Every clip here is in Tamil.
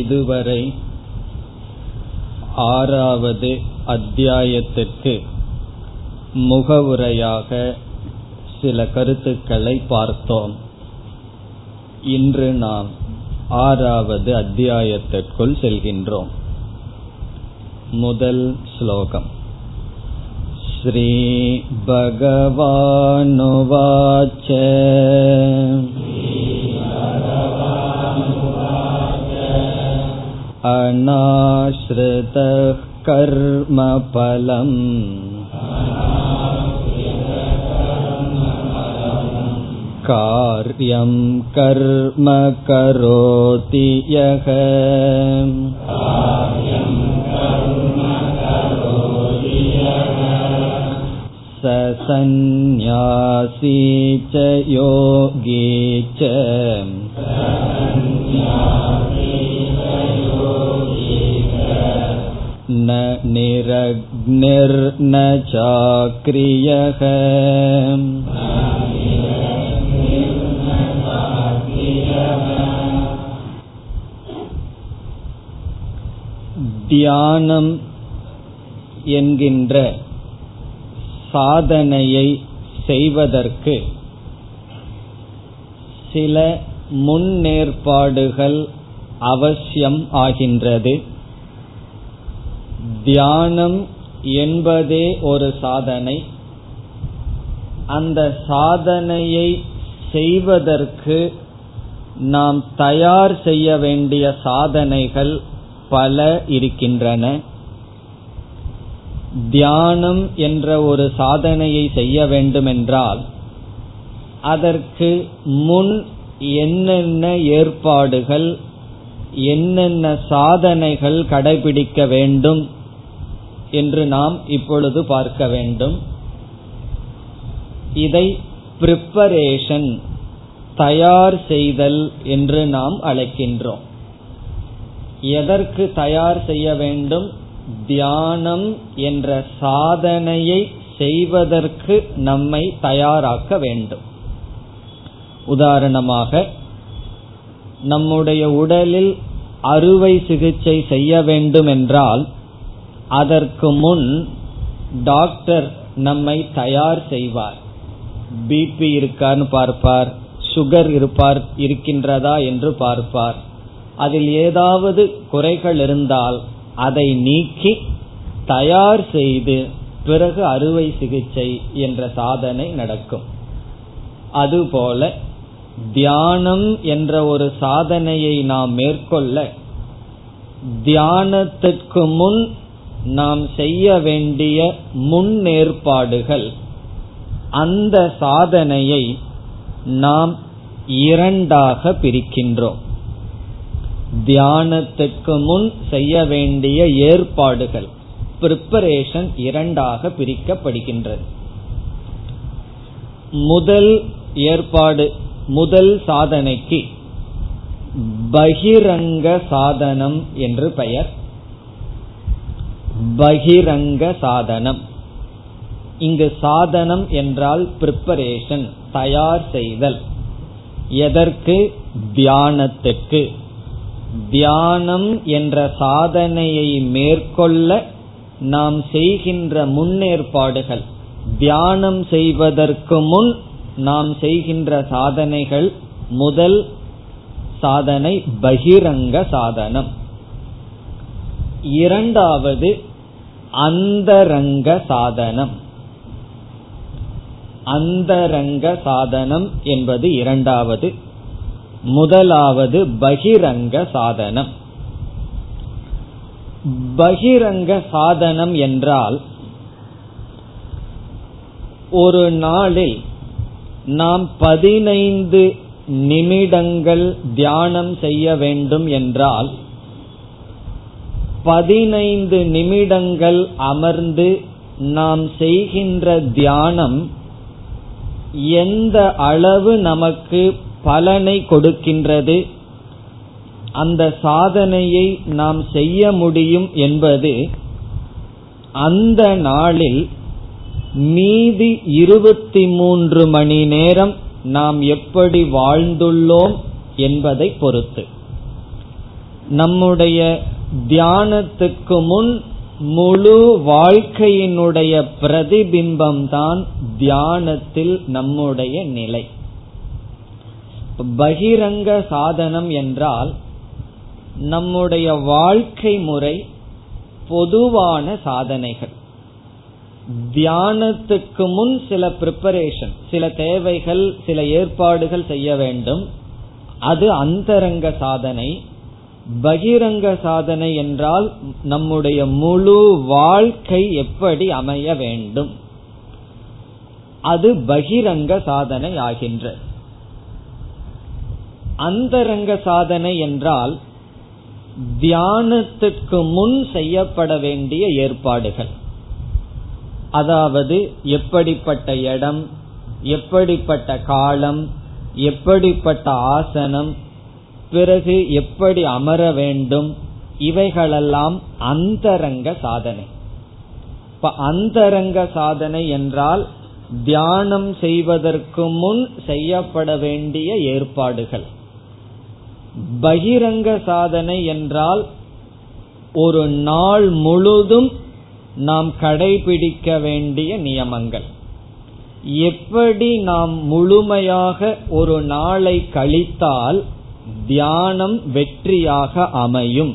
இதுவரை ஆறாவது அத்தியாயத்திற்கு முகவுரையாக சில கருத்துக்களை பார்த்தோம். இன்று நாம் ஆறாவது அத்தியாயத்திற்குள் செல்கின்றோம். முதல் ஸ்லோகம். ஸ்ரீ பகவானுவாச்ச அநாஶ்ருதம் கர்ம பலம் கார்யம் கர்ம கரோதி யஹ. ச சந்நியாசீ ச யோகீ ச ந நிரக்ஞர் ந சாக்ரியஹ. தியானம் என்கின்ற சாதனையை செய்வதற்கு சில முன்னேற்பாடுகள் அவசியம் ஆகின்றது. தியானம் என்பதே ஒரு சாதனை. அந்த சாதனையை செய்வதற்கு நாம் தயார் செய்ய வேண்டிய சாதனைகள் பல இருக்கின்றன. தியானம் என்ற ஒரு சாதனையை செய்ய வேண்டுமென்றால் அதற்கு முன் என்னென்ன ஏற்பாடுகள், என்னென்ன சாதனைகள் கடைபிடிக்க வேண்டும் என்று நாம் இப்பொழுது பார்க்க வேண்டும். இதை பிரிப்பரேஷன், தயார் செய்தல் என்று நாம் அழைக்கின்றோம். எதற்கு தயார் செய்ய வேண்டும்? தியானம் என்ற சாதனையை செய்வதற்கு நம்மை தயாராக்க வேண்டும். உதாரணமாக, நம்முடைய உடலில் அறுவை சிகிச்சை செய்ய வேண்டும் என்றால் அதற்கு முன் டாக்டர் நம்மை தயார் செய்வார். பிபி இருக்கான்னு பார்ப்பார், சுகர் இருக்கின்றதா என்று பார்ப்பார். அதில் ஏதாவது குறைகள் இருந்தால் அதை நீக்கி தயார் செய்து பிறகு அறுவை சிகிச்சை என்ற சாதனை நடக்கும். அதுபோல தியானம் என்ற ஒரு சாதனையை நாம் மேற்கொள்ள தியானத்திற்கு முன் நாம் செய்ய வேண்டிய முன்னேற்பாடுகள், அந்த சாதனையை நாம் இரண்டாக பிரிக்கின்றோம். தியானத்திற்கு முன் செய்ய வேண்டிய ஏற்பாடுகள், பிரிப்பரேஷன், இரண்டாக பிரிக்கப்படுகின்றது. முதல் ஏற்பாடு, முதல் சாதனைக்கு பகிரங்க சாதனம் என்று பெயர். பகிரங்க சாதனம். இங்கு சாதனம் என்றால் பிரிப்பரேஷன், தயார் செய்தல். எதற்கு? தியானத்துக்கு. தியானம் என்ற சாதனையை மேற்கொள்ள நாம் செய்கின்ற முன்னேற்பாடுகள், தியானம் செய்வதற்கு முன் நாம் செய்கின்ற சாதனைகள். முதல் சாதனை பகிரங்க சாதனம். இரண்டாவது அந்தரங்க சாதனம். அந்தரங்க சாதனம் என்பது இரண்டாவது. முதலாவது பகிரங்க சாதனம். பகிரங்க சாதனம் என்றால் ஒரு நாளில் நாம் 15 நிமிடங்கள் தியானம் செய்ய வேண்டும் என்றால் 15 நிமிடங்கள் அமர்ந்து நாம் செய்கின்ற தியானம் எந்த அளவு நமக்கு பலனை கொடுக்கின்றது, அந்த சாதனையை நாம் செய்ய முடியும் என்பது அந்த நாளில் மீதி 23 மணி நேரம் நாம் எப்படி வாழ்ந்துள்ளோம் என்பதை பொறுத்து. நம்முடைய தியானத்துக்கு முன் முழு வாழ்க்கையினுடைய பிரதிபிம்பம்தான் தியானத்தில் நம்முடைய நிலை. பகிரங்க சாதனம் என்றால் நம்முடைய வாழ்க்கை முறை, பொதுவான சாதனைகள். தியானத்துக்கு முன் சில ப்ரிப்பரேஷன், சில தேவைகள், சில ஏற்பாடுகள் செய்ய வேண்டும். அது அந்தரங்க சாதனை. பகிரங்க சாதனை என்றால் நம்முடைய முழு வாழ்க்கை எப்படி அமைய வேண்டும், அது பகிரங்க சாதனை ஆகின்ற. அந்தரங்க சாதனை என்றால் தியானத்துக்கு முன் செய்யப்பட வேண்டிய ஏற்பாடுகள். அதாவது எப்படிப்பட்ட இடம், எப்படிப்பட்ட காலம், எப்படிப்பட்ட ஆசனம், பிறகு எப்படி அமர வேண்டும், இவைகளெல்லாம் அந்தரங்க சாதனை. இப்ப அந்தரங்க சாதனை என்றால் தியானம் செய்வதற்கு முன் செய்யப்பட வேண்டிய ஏற்பாடுகள். பகிரங்க சாதனை என்றால் ஒரு நாள் முழுதும் நாம் கடைபிடிக்க வேண்டிய நியமங்கள். எப்படி நாம் முழுமையாக ஒரு நாளை கழித்தால் தியானம் வெற்றியாக அமையும்,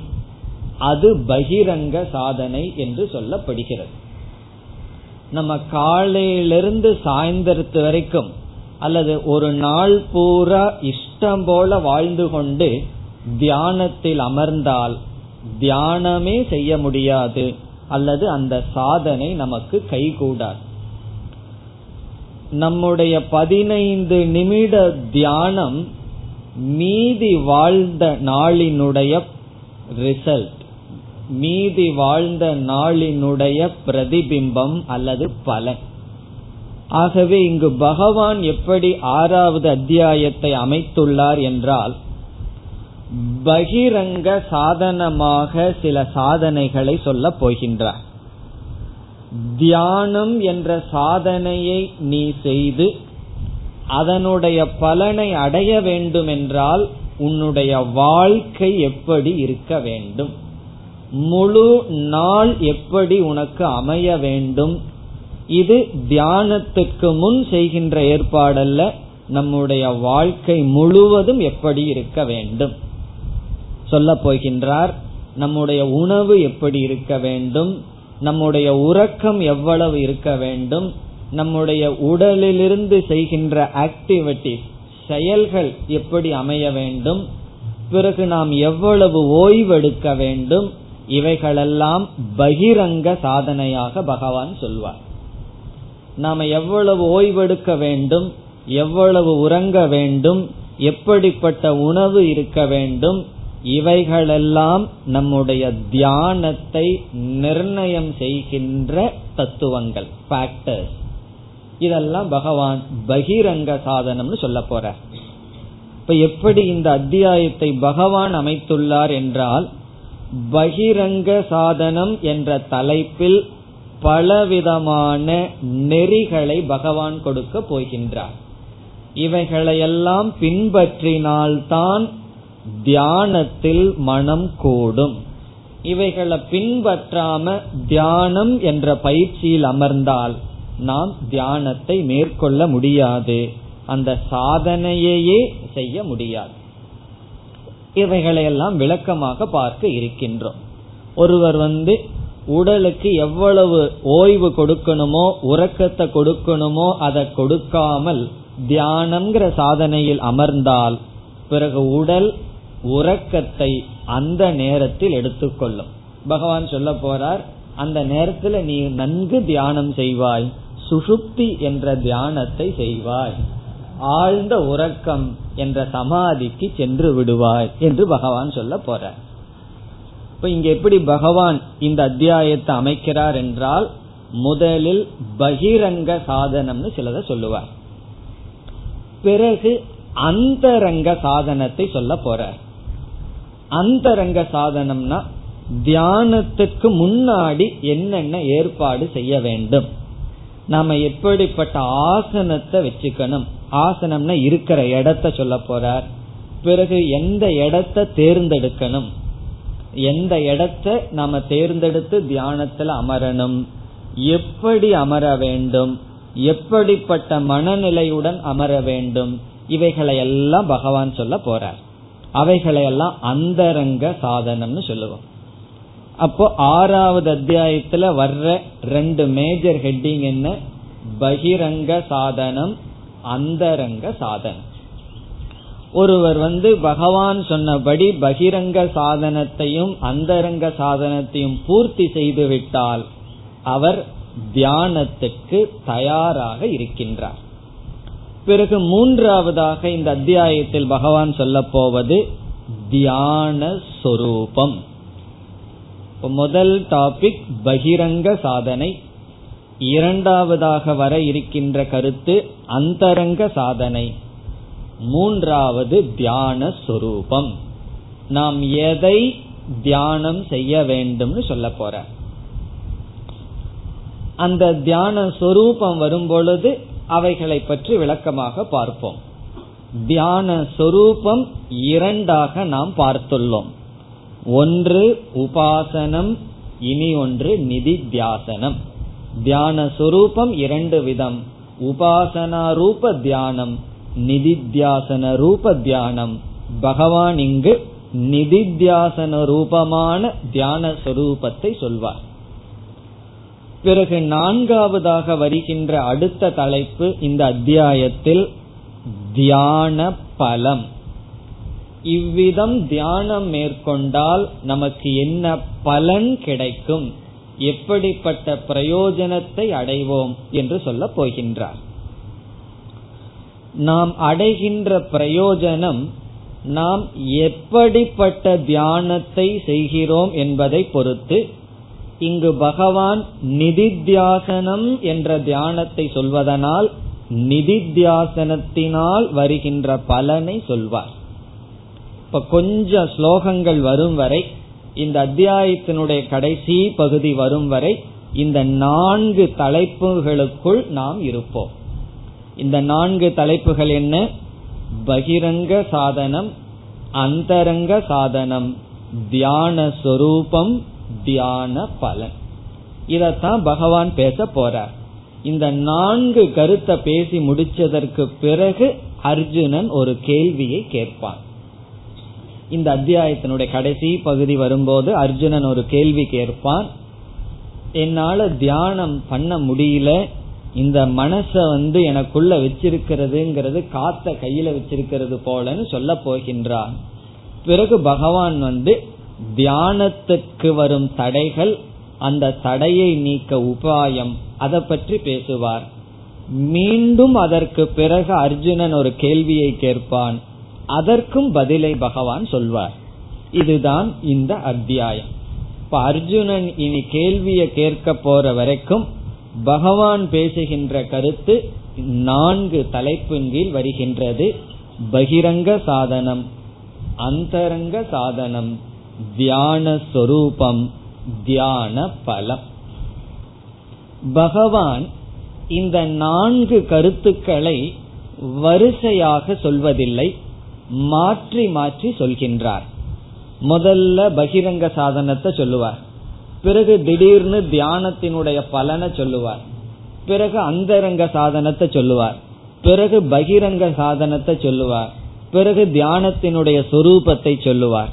அது பகிரங்க சாதனை என்று சொல்லப்படுகிறது. நம்ம காலையிலிருந்து சாயந்தரத்து வரைக்கும் அல்லது ஒரு நாள் பூரா இஷ்டம் போல வாழ்ந்து கொண்டு தியானத்தில் அமர்ந்தால் தியானமே செய்ய முடியாது, அல்லது அந்த சாதனை நமக்கு கைகூடாது. நம்முடைய 15 நிமிட தியானம் மீதி வாழ்ந்த நாளினுடைய ரிசல்ட், மீதி வாழ்ந்த நாளினுடைய பிரதிபிம்பம் அல்லது பலன். ஆகவே இங்கு பகவான் எப்படி 6வது அத்தியாயத்தை அமைத்துள்ளார் என்றால், பகிரங்க சாதனமாக சில சாதனைகளை சொல்லப் போகின்றார். தியானம் என்ற சாதனையை நீ செய்து அதனுடைய பலனை அடைய வேண்டும் என்றால் உன்னுடைய வாழ்க்கை எப்படி இருக்க வேண்டும், முழு நாள் எப்படி உனக்கு அமைய வேண்டும், இது தியானத்துக்கு முன் செய்கின்ற ஏற்பாடல்ல, நம்முடைய வாழ்க்கை முழுவதும் எப்படி இருக்க வேண்டும் சொல்ல போகின்றார். நம்முடைய உணவு எப்படி இருக்க வேண்டும், நம்முடைய உறக்கம் எவ்வளவு இருக்க வேண்டும், நம்முடைய உடலிலிருந்து செய்கின்ற ஆக்டிவிட்டி செயல்கள் எப்படி அமைய வேண்டும், பிறகு நாம் எவ்வளவு ஓய்வெடுக்க வேண்டும், இவைகளெல்லாம் பகிரங்க சாதனையாக பகவான் சொல்வார். நாம் எவ்வளவு ஓய்வெடுக்க வேண்டும், எவ்வளவு உறங்க வேண்டும், எப்படிப்பட்ட உணவு இருக்க வேண்டும், இவைகளெல்லாம் நம்முடைய தியானத்தை நிர்ணயம் செய்கின்ற தத்துவங்கள், ஃபேக்டர்ஸ். இதெல்லாம் பகவான் பகிரங்க சாதனம்னு சொல்ல போறார். இப்ப எப்படி இந்த அத்தியாயத்தை பகவான் அமைத்துள்ளார் என்றால், பகிரங்க சாதனம் என்ற தலைப்பில் பலவிதமான நெறிகளை பகவான் கொடுக்க போகின்றார். இவைகளையெல்லாம் பின்பற்றினால்தான் தியானத்தில் மனம் கூடும். இவைகளை பின்பற்றாம தியானம் என்ற பயிற்சியில் அமர்ந்தால் நாம் தியானத்தை மேற்கொள்ள முடியாது, அந்த சாதனையே செய்ய முடியாது. இவைகளையெல்லாம் விளக்கமாக பார்க்க இருக்கின்றோம். ஒருவர் உடலுக்கு எவ்வளவு ஓய்வு கொடுக்கணுமோ, உறக்கத்தை கொடுக்கணுமோ, அதை கொடுக்காமல் தியானம்ங்கிற சாதனையில் அமர்ந்தால் பிறகு உடல் உறக்கத்தை அந்த நேரத்தில் எடுத்துக்கொள்ளும். பகவான் சொல்ல போறார், அந்த நேரத்தில் நீ நன்கு தியானம் செய்வாய், சுஷுப்தி என்ற தியானத்தை செய்வாய், ஆழ்ந்த உறக்கம் என்ற சமாதிக்கு சென்று விடுவாய் என்று பகவான் சொல்ல போறார். இப்ப இங்க எப்படி பகவான் இந்த அத்தியாயத்தை அமைக்கிறார் என்றால், முதலில் பகிரங்க சாதனம்னு சிலத சொல்லுவார், பிறகு அந்தரங்க சாதனத்தை சொல்ல போறார். அந்தரங்க சாதனம்னா தியானத்துக்கு முன்னாடி என்னென்ன ஏற்பாடு செய்ய வேண்டும், நாம எப்படிப்பட்ட ஆசனத்தை வச்சுக்கணும், ஆசனம்னா இருக்கிற இடத்த சொல்ல போறார். பிறகு எந்த இடத்தை தேர்ந்தெடுக்கணும், எந்த இடத்தை நாம தேர்ந்தெடுத்து தியானத்துல அமரணும், எப்படி அமர வேண்டும், எப்படிப்பட்ட மனநிலையுடன் அமர வேண்டும், இவைகளையெல்லாம் பகவான் சொல்ல போறார். அவைகளையெல்லாம் அந்தரங்க சாதனம்னு சொல்லுவோம். அப்போ ஆறாவது அத்தியாயத்துல வர்ற ரெண்டு மேஜர் ஹெட்டிங் என்ன? பகிரங்க சாதனம், அந்தரங்க சாதனம். ஒருவர் பகவான் சொன்னபடி பகிரங்க சாதனத்தையும் அந்தரங்க சாதனத்தையும் பூர்த்தி செய்து விட்டால் அவர் தியானத்துக்கு தயாராக இருக்கின்றார். பிறகு மூன்றாவதாக இந்த அத்தியாயத்தில் பகவான் சொல்ல போவது தியான சொரூபம். முதல் டாபிக் பகிரங்க சாதனை, இரண்டாவதாக வர இருக்கின்ற கருத்து அந்தரங்க சாதனை, மூன்றாவது தியான சொரூபம். நாம் எதை தியானம் செய்ய வேண்டும்னு சொல்ல போற. அந்த தியான சொரூபம் வரும் பொழுது அவைகளை பற்றி விளக்கமாக பார்ப்போம். தியான சொரூபம் இரண்டாக நாம் பார்த்துள்ளோம். ஒன்று உபாசனம், இனி ஒன்று நிதித்தியாசனம். தியான சொரூபம் இரண்டு விதம், உபாசனா ரூப தியானம், நிதித்தியாசன ரூப தியானம். பகவான் இங்கு நிதித்தியாசன ரூபமான தியான சொரூபத்தை சொல்வார். பிறகு நான்காவதாக வருகின்ற அடுத்த தலைப்பு இந்த அத்தியாயத்தில் தியான பலம். இவ்விதம் தியானம் மேற்கொண்டால் நமக்கு என்ன பலன் கிடைக்கும், எப்படிப்பட்ட பிரயோஜனத்தை அடைவோம் என்று சொல்ல போகின்றார். நாம் அடைகின்ற பிரயோஜனம் நாம் எப்படிப்பட்ட தியானத்தை செய்கிறோம் என்பதை பொறுத்து. இங்கு பகவான் நிதித்தியாசனம் என்ற தியானத்தை சொல்வதனால் நிதித்தியாசனத்தினால் வருகின்ற பலனை சொல்வார். இப்ப கொஞ்சம் ஸ்லோகங்கள் வரும் வரை, இந்த அத்தியாயத்தினுடைய கடைசி பகுதி வரும் வரை, இந்த நான்கு தலைப்புகளுக்குள் நாம் இருப்போம். இந்த நான்கு தலைப்புகள் என்ன? பகிரங்க சாதனம், அந்தரங்க சாதனம், தியான சொரூபம், தியான பலன். இதத்தான் பகவான் பேச போறார். இந்த நான்கு கருத்தை பேசி முடிச்சதற்கு பிறகு அர்ஜுனன் ஒரு கேள்வியை கேட்பான். இந்த அத்தியாயத்தினுடைய கடைசி பகுதி வரும்போது அர்ஜுனன் ஒரு கேள்வி கேட்பான். என்னால தியானம் பண்ண முடியல, இந்த மனச எனக்குள்ள வச்சிருக்கிறதுங்கிறது காத்த கையில வச்சிருக்கிறது போலன்னு சொல்ல போகின்றான். பிறகு பகவான் தியானத்துக்கு வரும் தடைகள், அந்த தடையை நீக்க உபாயம், அதை பற்றி பேசுவார். மீண்டும் அதற்கு பிறகு அர்ஜுனன் ஒரு கேள்வியை கேட்பான். அதற்கும் பதிலை பகவான் சொல்வார். இதுதான் இந்த அத்தியாயம். இப்ப அர்ஜுனன் இனி கேள்வியை கேட்க போற வரைக்கும் பகவான் பேசுகின்ற கருத்து நான்கு தலைப்பின் கீழ் வருகின்றது. பகிரங்க சாதனம், அந்தரங்க சாதனம், தியான சொரூபம், தியான பலம். பகவான் இந்த நான்கு கருத்துக்களை வரிசையாக சொல்வதில்லை, மாற்றி மாற்றி சொல்கின்றார். முதல்ல பகிரங்க சாதனத்தை சொல்லுவார், பிறகு திடீர்னு தியானத்தினுடைய பலனை சொல்லுவார், பிறகு அந்தரங்க சாதனத்தை சொல்லுவார், பிறகு பகிரங்க சாதனத்தை சொல்லுவார், பிறகு தியானத்தினுடைய சொரூபத்தை சொல்லுவார்.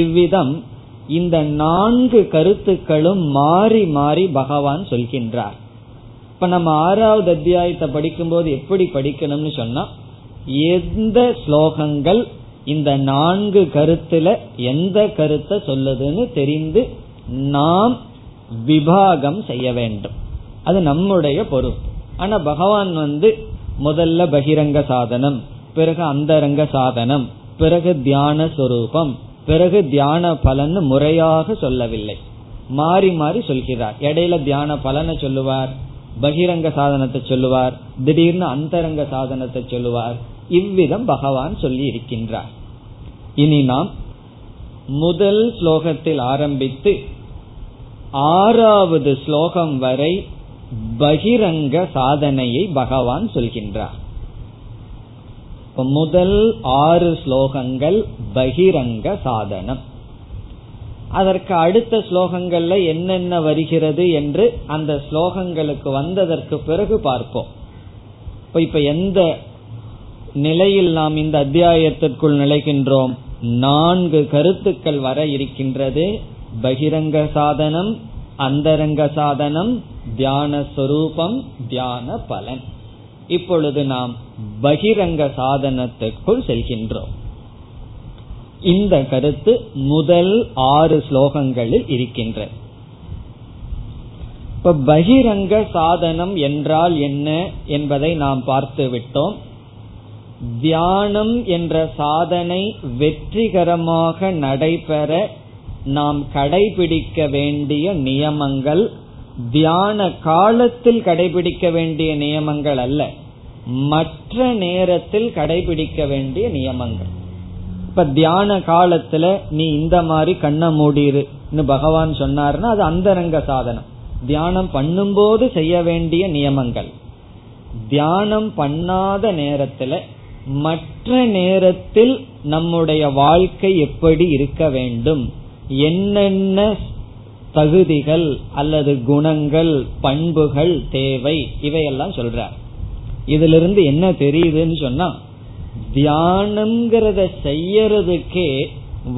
இவ்விதம் இந்த நான்கு கருத்துக்களும் மாறி மாறி பகவான் சொல்கின்றார். இப்ப நம்ம ஆறாவது அத்தியாயத்தை படிக்கும்போது எப்படி படிக்கணும்னு சொன்னா, எந்த ஸ்லோகங்கள் இந்த நான்கு கருத்துல எந்த கருத்தை சொல்லுதுன்னு தெரிந்து நாம் விபாகம் செய்ய வேண்டும். அது நம்முடைய பொறுப்பு. ஆனா பகவான் முதல்ல பகிரங்க சாதனம், பிறகு அந்தரங்க சாதனம், பிறகு தியான சொரூபம், பிறகு தியான பலன் முறையாக சொல்லவில்லை, மாறி மாறி சொல்கிறார். இடையில தியான பலனை சொல்லுவார், பகிரங்க சாதனத்தை சொல்லுவார், திடீர்னு அந்தரங்க சாதனத்தை சொல்லுவார். இவ்விதம் பகவான் சொல்லி இருக்கின்றார். இனி நாம் முதல் ஸ்லோகத்தில் ஆரம்பித்து ஆறாவது ஸ்லோகம் வரை பகிரங்க சாதனையை பகவான் சொல்கின்றார். முதல் ஆறு ஸ்லோகங்கள் பகிரங்க சாதனம். அதற்கு அடுத்த ஸ்லோகங்கள்ல என்னென்ன வருகிறது என்று அந்த ஸ்லோகங்களுக்கு வந்ததற்கு பிறகு பார்ப்போம். இப்ப எந்த நிலையில் நாம் இந்த அத்தியாயத்திற்குள் நிலைக்கின்றோம்? 4 கருத்துக்கள் வர இருக்கின்றது. பகிரங்க சாதனம், அந்தரங்க சாதனம், தியான சொரூபம், தியான பலன். இப்பொழுது நாம் பகிரங்க சாதனத்திற்குள் செல்கின்றோம். இந்த கருத்து முதல் 6 ஸ்லோகங்களில் இருக்கின்ற. இப்ப பகிரங்க சாதனம் என்றால் என்ன என்பதை நாம் பார்த்து விட்டோம். தியானம் என்ற சாதனை வெற்றிகரமாக நடைபெற நாம் கடைபிடிக்க வேண்டிய நியமங்கள் தியான காலத்தில் கடைபிடிக்க வேண்டிய நியமங்கள் அல்ல, மற்ற நேரத்தில் கடைபிடிக்க வேண்டிய நியமங்கள். இப்ப தியான காலத்துல நீ இந்த மாதிரி கண்ணை மூடிருன்னு பகவான் சொன்னார்னா அது அந்தரங்க சாதனம். தியானம் பண்ணும்போது செய்ய வேண்டிய நியமங்கள், தியானம் பண்ணாத நேரத்துல மற்ற நேரத்தில் நம்முடைய வாழ்க்கை எப்படி இருக்க வேண்டும், என்னென்ன தகுதிகள் அல்லது குணங்கள் பண்புகள் தேவை, இவையெல்லாம் சொல்றார். இதிலிருந்து என்ன தெரியுதுன்னு சொன்னா, தியானம்ங்கிறத செய்யறதுக்கே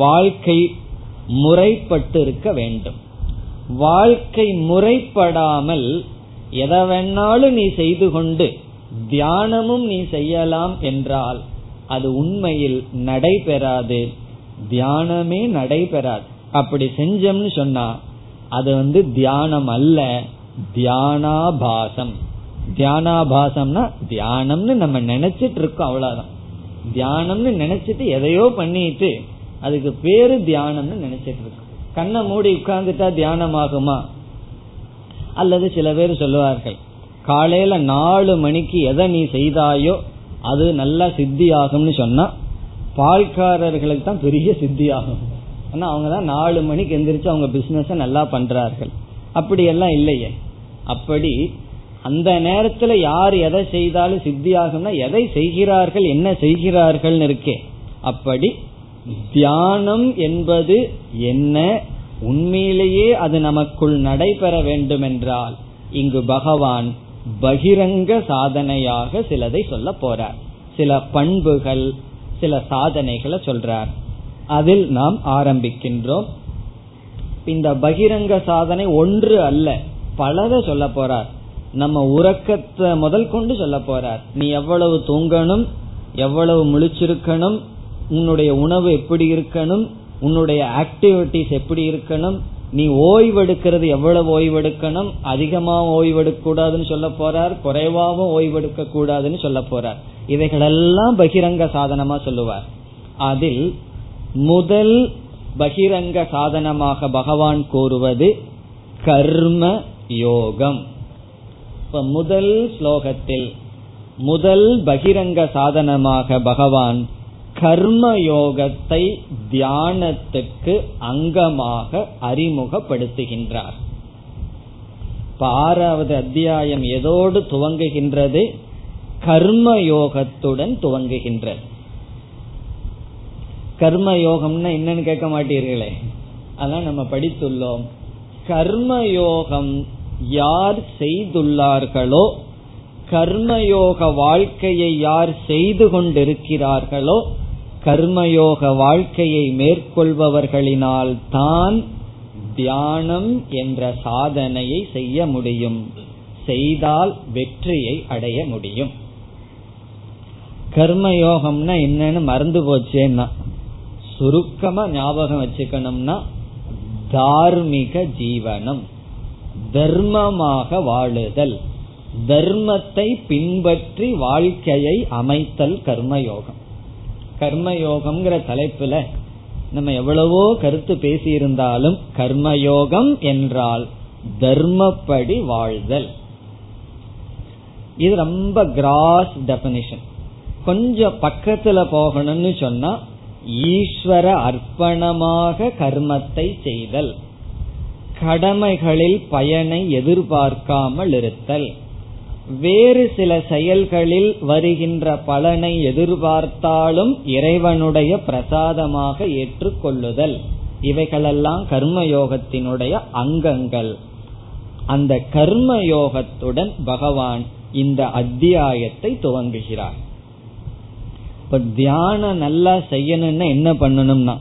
வாழ்க்கை முறைப்பட்டு இருக்க வேண்டும். வாழ்க்கை முறைப்படாமல் எதை வேணாலும் நீ செய்து கொண்டு தியானமும் நீ செய்யலாம் என்றால் அது உண்மையில் நடைபெறாது, தியானமே நடைபெறாது. அப்படி செஞ்சோம்னு சொன்னா அது தியானம் அல்ல, தியானாபாசம். தியானாபாசம்னா தியானம்னு நம்ம நினைச்சிட்டு இருக்கோம், அவ்வளவுதான். தியானம்னு நினைச்சிட்டு எதையோ பண்ணிட்டு அதுக்கு பேரு தியானம்னு நினைச்சிட்டு இருக்கோம். கண்ணை மூடி உட்கார்ந்துட்டா தியானம் ஆகுமா? அல்லது சில பேர் சொல்லுவார்கள், காலையில 4 மணிக்கு எதை நீ செய்தாயோ அது நல்லா சித்தி ஆகும்னு சொன்னா பால்காரர்களுக்கு தான் பெரிய சித்தி ஆகும். ஆனா அவங்கதான் 4 மணிக்கு எந்திரிச்சு அவங்க பிசினஸ நல்லா பண்றார்கள். அப்படி எல்லாம் இல்லையே. அப்படி அந்த நேரத்துல யார் எதை செய்தாலும் சித்தி ஆகும்னா எதை செய்கிறார்கள், என்ன செய்கிறார்கள் இருக்கே. அப்படி தியானம் என்பது என்ன, உண்மையிலேயே அது நமக்குள் நடைபெற வேண்டும் என்றால் இங்கு பகவான் பகிரங்க சாதனையாக சிலதை சொல்ல போறார். சில பண்புகள், சில சாதனைகளை சொல்றார். அதில் நாம் ஆரம்பிக்கின்றோம். இந்த பகிரங்க சாதனை ஒன்று அல்ல, பலதை சொல்ல போறார். நம்ம உறக்கத்தை முதல் கொண்டு சொல்ல போறார். நீ எவ்வளவு தூங்கணும், எவ்வளவு முழிச்சிருக்கணும், உன்னுடைய உணவு எப்படி இருக்கணும், உன்னுடைய ஆக்டிவிட்டிஸ் எப்படி இருக்கணும், நீ ஓய்வெடுக்கிறது எவ்வளவு ஓய்வெடுக்கணும், அதிகமாக ஓய்வெடுக்க கூடாதுன்னு சொல்ல போறார், குறைவாகவும் ஓய்வெடுக்க கூடாதுன்னு சொல்ல போறார். இவைகளெல்லாம் பகிரங்க சாதனமா சொல்லுவார். அதில் முதல் பகிரங்க சாதனமாக பகவான் கூறுவது கர்ம யோகம். இப்ப முதல் ஸ்லோகத்தில் முதல் பகிரங்க சாதனமாக பகவான் கர்மயோகத்தை தியானத்துக்கு அங்கமாக அறிமுகப்படுத்துகின்றார். 6வது அத்தியாயம் எதோடு துவங்குகின்றது? கர்மயோகத்துடன் துவங்குகின்றது. கர்மயோகம்னா என்னன்னு கேட்க மாட்டீர்களே, அதான் நம்ம படித்துள்ளோம். கர்மயோகம் யார் செய்துள்ளார்களோ, கர்மயோக வாழ்க்கையை யார் செய்து கொண்டிருக்கிறார்களோ, கர்மயோக வாழ்க்கையை மேற்கொள்பவர்களினால் தான் தியானம் என்ற சாதனையை செய்ய முடியும், செய்தால் வெற்றியை அடைய முடியும். கர்மயோகம்னா என்னன்னு மறந்து போச்சேன்னா சுருக்கமா ஞாபகம் வச்சுக்கணும்னா, தார்மீக ஜீவனம், தர்மமாக வாழுதல், தர்மத்தை பின்பற்றி வாழ்க்கையை அமைத்தல் கர்மயோகம். கர்மயோகம்ங்கிற தலைப்புல நம்ம எவ்வளவோ கருத்து பேசியிருந்தாலும் கர்மயோகம் என்றால் தர்மப்படி வாழ்தல். இது ரொம்ப கிராஸ் டெபினிஷன். கொஞ்சம் பக்கத்துல போகணும்னு சொன்னா ஈஸ்வர அர்ப்பணமாக கர்மத்தை செய்தல், கடமைகளில் பயனை எதிர்பார்க்காமல் இருத்தல், வேறு சில செயல்களில் வருகின்ற பலனை எதிர்பார்த்தாலும் இறைவனுடைய பிரசாதமாக ஏற்றுக்கொள்ளுதல், இவைகளெல்லாம் கர்மயோகத்தினுடைய அங்கங்கள். அந்த கர்மயோகத்துடன் பகவான் இந்த அத்தியாயத்தை துவங்குகிறார். இப்ப தியானம் நல்லா செய்யணும்னா என்ன பண்ணணும்னா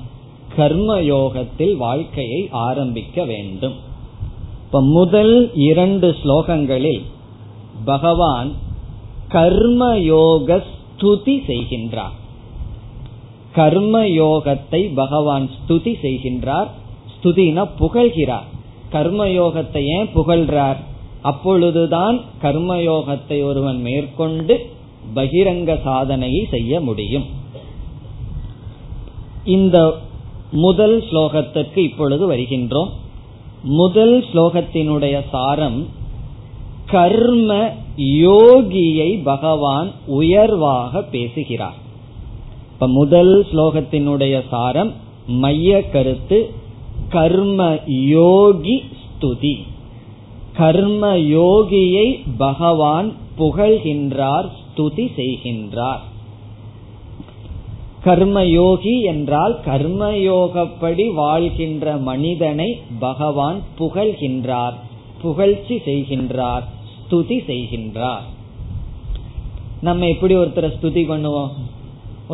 கர்மயோகத்தில் வாழ்க்கையை ஆரம்பிக்க வேண்டும். இப்ப முதல் 2 ஸ்லோகங்களில் பகவான் கர்மயோக ஸ்துதி செய்கின்றார். கர்மயோகத்தை பகவான் ஸ்துதி செய்கின்றார். ஸ்துதினா புகழ்கிறார். கர்மயோகத்தை ஏன் புகழ்றார்? அப்பொழுதுதான் கர்மயோகத்தை ஒருவன் மேற்கொண்டு பகிரங்க சாதனையை செய்ய முடியும். இந்த முதல் ஸ்லோகத்துக்கு இப்பொழுது வருகின்றோம். முதல் ஸ்லோகத்தினுடைய சாரம், கர்ம யோகியை பகவான் உயர்வாக பேசுகிறார். இப்ப முதல் ஸ்லோகத்தினுடைய சாரம், மைய கருத்து கர்ம யோகி ஸ்துதி. கர்ம யோகியை பகவான் புகழ்கின்றார், ஸ்துதி செய்கின்றார். கர்மயோகி என்றால் கர்மயோகப்படி வாழ்கின்ற மனிதனை பகவான் புகழ்கின்றார், புகழ்ச்சி செய்கின்றார், ஸ்துதி செய்கின்றார். நம்ம எப்படி ஒருத்தரை ஸ்துதி பண்ணுவோம்?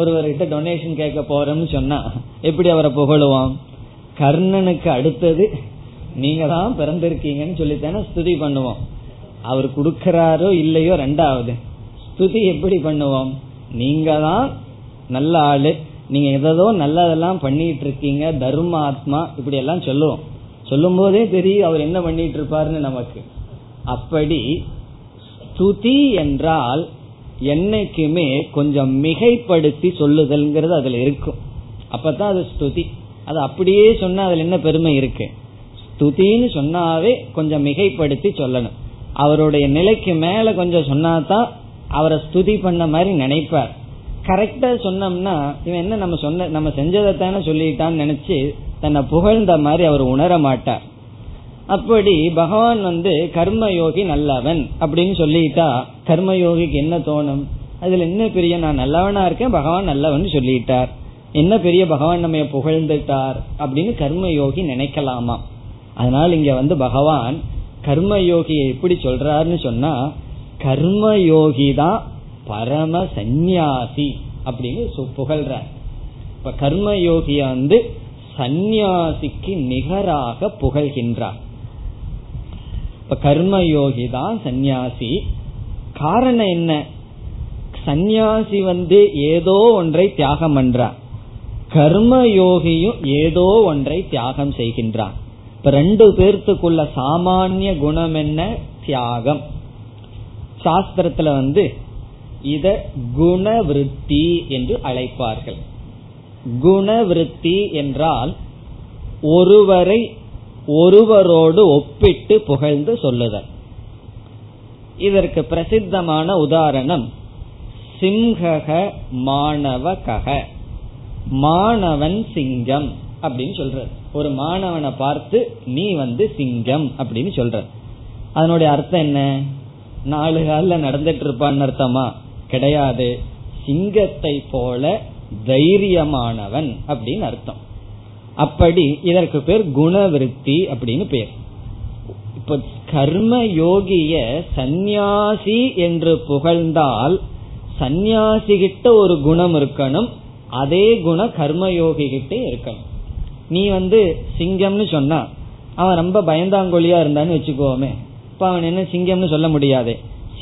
ஒருவர்கிட்ட டொனேஷன் கேட்க போறோம்னு சொன்னா எப்படி அவரை புகழுவோம்? கர்ணனுக்கு அடுத்தது நீங்க தான் பிறந்திருக்கீங்கன்னு சொல்லித்தானே ஸ்துதி பண்ணுவோம். அவர் கொடுக்கறாரோ இல்லையோ ரெண்டாவது, ஸ்துதி எப்படி பண்ணுவோம்? நீங்க தான் நல்ல ஆளு, நீங்க எதோ நல்லதெல்லாம் பண்ணிட்டு இருக்கீங்க, தர்மாத்மா, இப்படி எல்லாம் சொல்லுவோம். சொல்லும் போதே தெரியும் அவர் என்ன பண்ணிட்டு இருப்பாருன்னு நமக்கு. அப்படி ஸ்துதி என்றால் என்னைக்குமே கொஞ்சம் மிகைப்படுத்தி சொல்லுதல்ங்கிறது அதுல இருக்கும். அப்பதான் அது ஸ்துதி. அது அப்படியே சொன்னா அதுல என்ன பெருமை இருக்கு? ஸ்துதின்னு சொன்னாவே கொஞ்சம் மிகைப்படுத்தி சொல்லணும். அவருடைய நிலைக்கு மேல கொஞ்சம் சொன்னாதான் அவரை ஸ்துதி பண்ண மாதிரி நினைப்பார். கரெக்டா சொன்னோம்னா இவன் என்ன நம்ம செஞ்சதைத்தானே சொல்லிட்டான்னு நினைச்சு தன்னை புகழ்ந்த மாதிரி அவர் உணர மாட்டார். அப்படி பகவான் கர்மயோகி நல்லவன் அப்படின்னு சொல்லிட்டா கர்மயோகிக்கு என்ன தோணும்? அதுல என்ன பெரிய, நான் நல்லவனா இருக்கேன், பகவான் நல்லவன் சொல்லிட்டார், என்ன பெரிய பகவான் நம்ம புகழ்ந்துட்டார் அப்படின்னு கர்மயோகி நினைக்கலாமா? அதனால இங்க பகவான் கர்மயோகியை எப்படி சொல்றாருன்னு சொன்னா, கர்மயோகி தான் பரம சந்நியாசி அப்படின்னு புகழ்றார். இப்ப கர்மயோகிய சந்நியாசிக்கு நிகராக புகழ்கின்றார். இப்ப கர்மயோகி தான் சந்நியாசி. காரணம் என்ன? சந்நியாசி ஏதோ ஒன்றை தியாகம் பண்றார், கர்மயோகியும் ஏதோ ஒன்றை தியாகம் செய்கின்றார். இப்ப 2 பேர்த்துக்குள்ள சாமானிய குணம் என்ன? தியாகம். சாஸ்திரத்துல இத குணவிருத்தி என்று அழைப்பார்கள். குணவிருத்தி என்றால் ஒருவரை ஒருவரோடு ஒப்பிட்டு புகழ்ந்து சொல்லுதல். இதற்கு பிரசித்தமான உதாரணம் சிங்கக மாணவக. மாணவன் சிங்கம் அப்படின்னு சொல்றது. ஒரு மாணவனை பார்த்து நீ சிங்கம் அப்படின்னு சொல்ற, அதனுடைய அர்த்தம் என்ன? 4 காலில் நடந்துட்டு இருப்பான்னு அர்த்தமா? கிடையாது. சிங்கத்தை போல தைரியமானவன் அப்படின்னு அர்த்தம். அப்படி இதற்கு பேர் குணவிருத்தி அப்படின்னு பேர். இப்ப கர்ம யோகிய சந்நியாசி என்று புகழ்ந்தால் சந்நியாசி கிட்ட ஒரு குணம் இருக்கணும், அதே குணம் கர்மயோகி கிட்டே இருக்கணும். நீ சிங்கம்னு சொன்னா அவன் ரொம்ப பயந்தாங்கொழியா இருந்தான்னு வச்சுக்கோமே, இப்ப அவன் என்ன சிங்கம்னு சொல்ல முடியாது.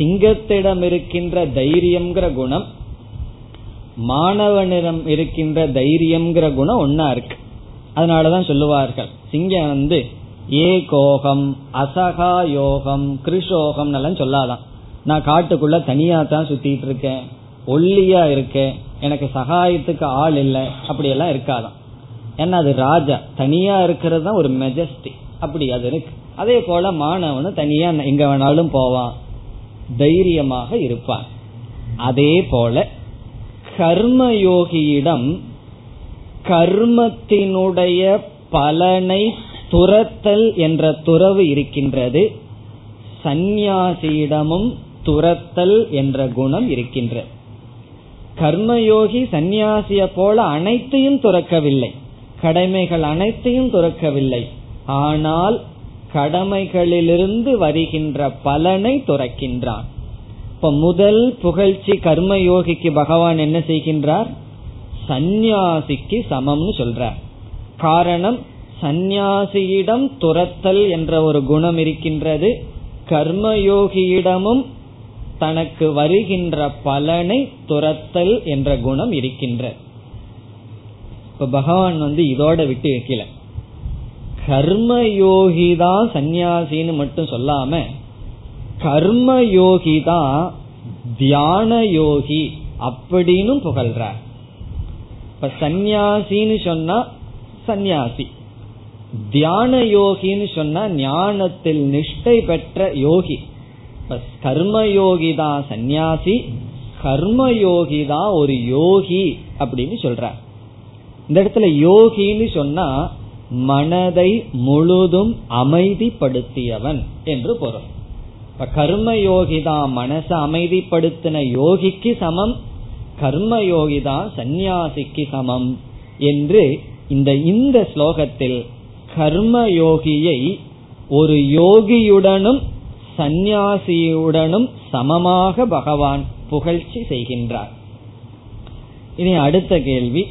சிங்கத்திடம் இருக்கின்ற தைரியம்ங்கிற குணம் மாணவனிடம் இருக்கின்ற தைரியம்ங்கிற குணம் ஒன்னா இருக்கு. அதனாலதான் சொல்லுவார்கள் சிங்கம் ஏகோகம் அசகா யோகம் கிருஷோகம் எல்லாம் சொல்லாதான். நான் காட்டுக்குள்ள தனியா தான் சுத்திட்டு இருக்கேன், ஒல்லியா இருக்கேன், எனக்கு சகாயத்துக்கு ஆள் இல்லை, அப்படியெல்லாம் இருக்காதான். ஏன்னா அது ராஜா தனியா இருக்கிறது தான் ஒரு மெஜஸ்டி, அப்படி அது இருக்கு. அதே போல மாணவனும் தனியா எங்க வேணாலும் போவான், தைரியமாக இருப்பான். அதே போல கர்மயோகியிடம் கர்மத்தினுடைய பலனை துரத்தல் என்ற துறவு இருக்கின்றது, சந்நியாசியிடமும் துரத்தல் என்ற குணம் இருக்கின்றது. கர்மயோகி சந்நியாசிய போல அனைத்தையும் துறக்கவில்லை, கடமைகள் அனைத்தையும் துறக்கவில்லை, ஆனால் கடமைகளிலிருந்து வருகின்ற பலனை துறக்கின்றான். இப்ப முதல் புகழ்ச்சி கர்மயோகிக்கு பகவான் என்ன செய்கின்றார்? சந்நியாசிக்கு சமம்னு சொல்றார். காரணம், சந்நியாசியிடம் துரத்தல் என்ற ஒரு குணம் இருக்கின்றது, கர்மயோகியிடமும் தனக்கு வருகின்ற பலனை துரத்தல் என்ற குணம் இருக்கின்றது. இப்ப பகவான் இதோட விட்டு வைக்கல, கர்மயோகிதான் சந்நியாசின்னு மட்டும் சொல்லாம கர்மயோகிதான் தியான யோகி அப்படின்னு புகழ்றார். இப்ப சந்நியாசின்னு சொன்னா சந்நியாசி, தியான யோகின்னு சொன்னா ஞானத்தில் நிஷ்டை பெற்ற யோகி. கர்மயோகிதான் சந்நியாசி, கர்மயோகிதான் ஒரு யோகி அப்படின்னு சொல்ற. இந்த இடத்துல யோகின்னு சொன்னா மனதை முழுதும் அமைதிப்படுத்தியவன் என்று பொருள். இப்ப கர்மயோகிதான் மனசை அமைதிப்படுத்தின யோகிக்கு சமம், கர்மயோகிதான் சந்நியாசிக்கு சமம் என்று இந்த ஸ்லோகத்தில் கர்மயோகியை ஒரு யோகியுடனும் சந்நியாசியுடனும் சமமாக பகவான் புகழ்ச்சி செய்கின்றார். இனி அடுத்த கேள்வி,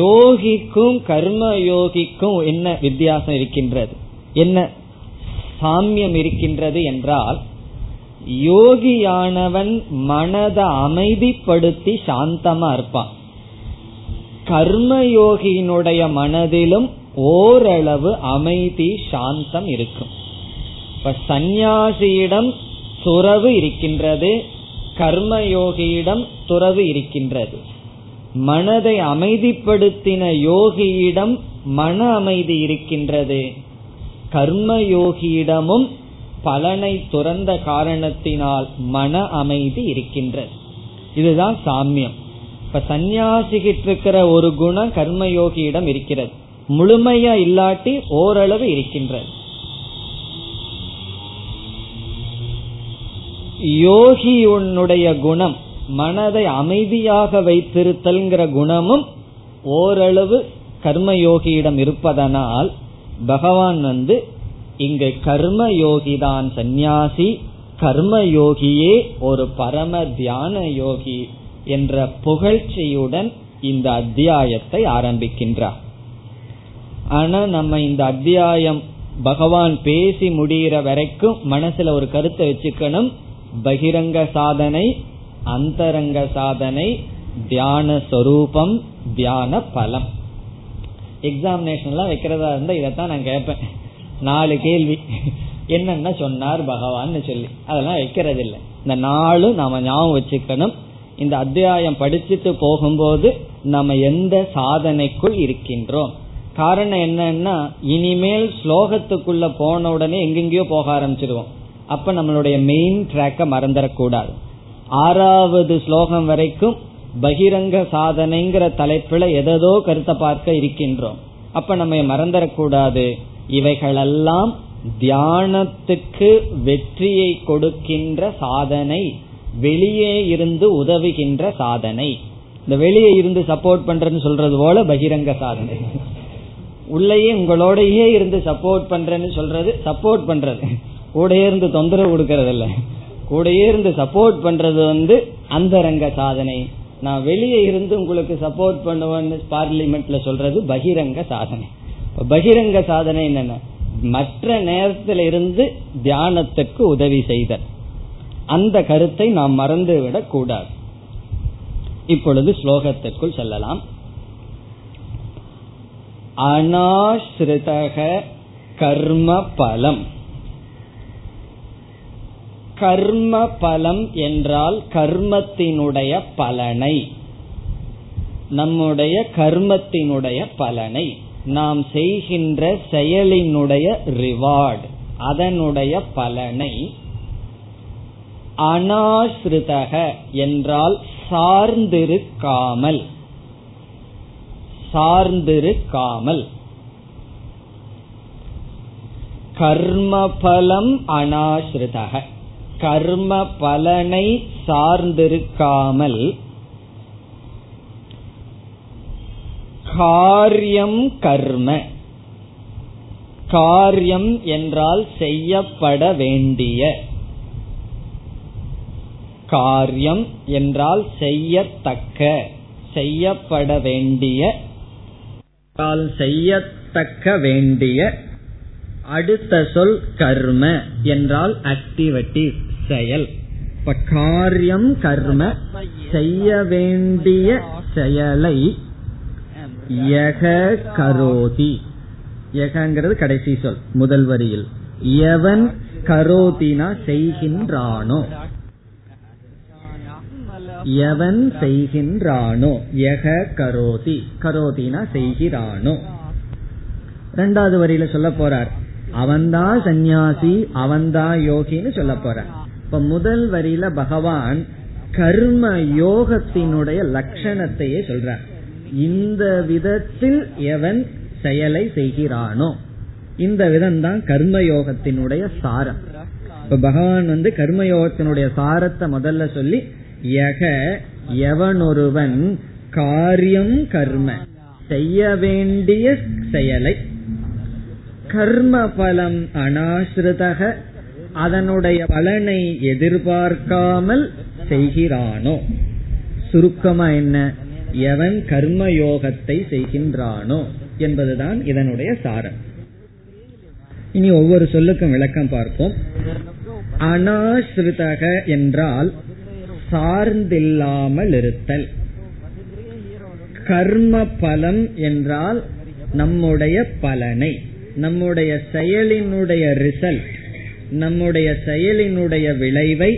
யோகிக்கும் கர்மயோகிக்கும் என்ன வித்தியாசம் இருக்கின்றது, என்ன சாமியம் இருக்கின்றது என்றால், யோகியானவன் மனதை அமைதிப்படுத்தி சாந்தமா இருப்பான். கர்மயோகியினுடைய மனதிலும் ஓரளவு அமைதி சாந்தம் இருக்கும். இப்ப சந்நியாசியிடம் துறவு இருக்கின்றது, கர்மயோகியிடம் துறவு இருக்கின்றது. மனதை அமைதிப்படுத்தின யோகியிடம் மன அமைதி இருக்கின்றது, கர்மயோகியிடமும் பலனை துறந்த காரணத்தினால் மன அமைதி இருக்கின்றது. இதுதான் சாமியம். இப்ப சந்நியாசிகிட்டு இருக்கிற ஒரு குணம் கர்மயோகியிடம் இருக்கிறது, முழுமையா இல்லாட்டி ஓரளவு இருக்கின்றது. யோகியுடைய குணம் மனதை அமைதியாக வைத்திருத்தல்ங்கிற குணமும் ஓரளவு கர்மயோகியிடம் இருப்பதனால் பகவான் இங்கு கர்மயோகிதான் சந்நியாசி, கர்மயோகியே ஒரு பரம தியான யோகி என்ற புகழ்ச்சியுடன் இந்த அத்தியாயத்தை ஆரம்பிக்கின்றார். ஆனா நம்ம இந்த அத்தியாயம் பகவான் பேசி முடிகிற வரைக்கும் மனசுல ஒரு கருத்தை வச்சுக்கணும். பகிரங்க சாதனை, அந்தரங்க சாதனை, தியான சொரூபம், தியான பலம். எக்ஸாமினேஷன்லாம் வைக்கிறதா இருந்தா இதைத்தான் நான் கேட்பேன். 4 கேள்வி என்னென்ன சொன்னார் பகவான்னு சொல்லி அதெல்லாம் வைக்கிறது இல்லை. இந்த 4 நாம ஞாபகம் வச்சுக்கணும். இந்த அத்தியாயம் படிச்சுட்டு போகும்போது நம்ம எந்த சாதனைக்குள் இருக்கின்றோம். காரணம் என்னன்னா, இனிமேல் ஸ்லோகத்துக்குள்ள போன உடனே எங்கெங்கயோ போக ஆரம்பிச்சிருவோம். அப்ப நம்மளுடைய மெயின் ட்ராக்க மறந்துடக்கூடாது. 6வது ஸ்லோகம் வரைக்கும் பகிரங்க சாதனைங்கிற தலைப்புல எதோ கருத்தை பார்க்க இருக்கின்றோம். அப்ப நம்ம மறந்துடக்கூடாது. இவைகளெல்லாம் தியானத்துக்கு வெற்றியை கொடுக்கின்ற சாதனை, வெளியே இருந்து உதவுகின்ற சாதனை. இந்த வெளியே இருந்து சப்போர்ட் பண்றேன்னு சொல்றது போல பகிரங்க சாதனை, உள்ளேயே உங்களோடையே இருந்து சப்போர்ட் பண்றேன்னு சொல்றது சப்போர்ட் பண்றது, கூடையே இருந்து தொந்தரவு கொடுக்கறது இல்ல, கூடையே இருந்து சப்போர்ட் பண்றது அந்தரங்க சாதனை. நான் வெளியே இருந்து உங்களுக்கு சப்போர்ட் பண்ணுவேன்னு பார்லிமெண்ட்ல சொல்றது பகிரங்க சாதனை. பகிரங்க சாதனை என்னன்னா, மற்ற நேரத்தில இருந்து தியானத்துக்கு உதவி செய்தல். அந்த கருத்தை நாம் மறந்துவிடக் கூடாது. இப்பொழுது ஸ்லோகத்திற்குள் செல்லலாம். அநாஸ்ருதக கர்ம பலம். கர்ம பலம் என்றால் கர்மத்தினுடைய பலனை, நம்முடைய கர்மத்தினுடைய பலனை, நாம் செய்கின்ற செயலினுடைய ரிவார்டு, அதனுடைய பலனை. அநாஸ்ருதக என்றால் சார்ந்திருக்காமல், சார்ந்திருக்காமல். கர்மபலம் அநாஸ்ருதக, கர்ம பலனை சார்ந்திருக்காமல். காரியம் கர்ம. காரியம் என்றால் செய்யப்பட வேண்டிய, காரியம் என்றால் செய்யத்தக்க, செய்யப்பட வேண்டிய, செய்யத்தக்க வேண்டிய. அடுத்த சொல் கர்ம என்றால் ஆக்டிவிட்டி, செயல். இப்ப காரியம் கர்ம, செய்ய வேண்டிய செயலை. யக கரோதி, யகங்கிறது கடைசி சொல் முதல் வரியில். எவன் கரோதினா செய்கின்றானோ, எவன் செய்கின்றானோ. யக கரோதி, கரோதினா செய்கிறானோ. இரண்டாவது வரியில சொல்ல போறார் அவன்தா சந்நியாசி, அவன்தா யோகின்னு சொல்ல போறார். இப்ப முதல் வரியில பகவான் கர்ம யோகத்தினுடைய லட்சணத்தையே சொல்றார். இந்த விதத்தில் எவன் செயலை செய்கிறானோ, இந்த விதம்தான் கர்மயோகத்தினுடைய சாரம். இப்ப பகவான் கர்மயோகத்தினுடைய சாரத்தை முதல்ல சொல்லி, யக எவனொருவன் காரியம் கர்ம செய்ய வேண்டிய செயலை, கர்ம பலம் அனாஸ்ருதக அதனுடைய பலனை எதிர்பார்க்காமல் செய்கிறானோ. சுருக்கமா என்ன, எவன் கர்மயோகத்தை செய்கின்றானோ என்பதுதான் இதனுடைய சாரம். இனி ஒவ்வொரு சொல்லுக்கும் விளக்கம் பார்ப்போம். அனாஸ்ருதக என்றால் சார்ந்தில்லாமல் இருத்தல். கர்ம பலம் என்றால் நம்முடைய பலனை, நம்முடைய செயலினுடைய ரிசல்ட், நம்முடைய செயலினுடைய விளைவை,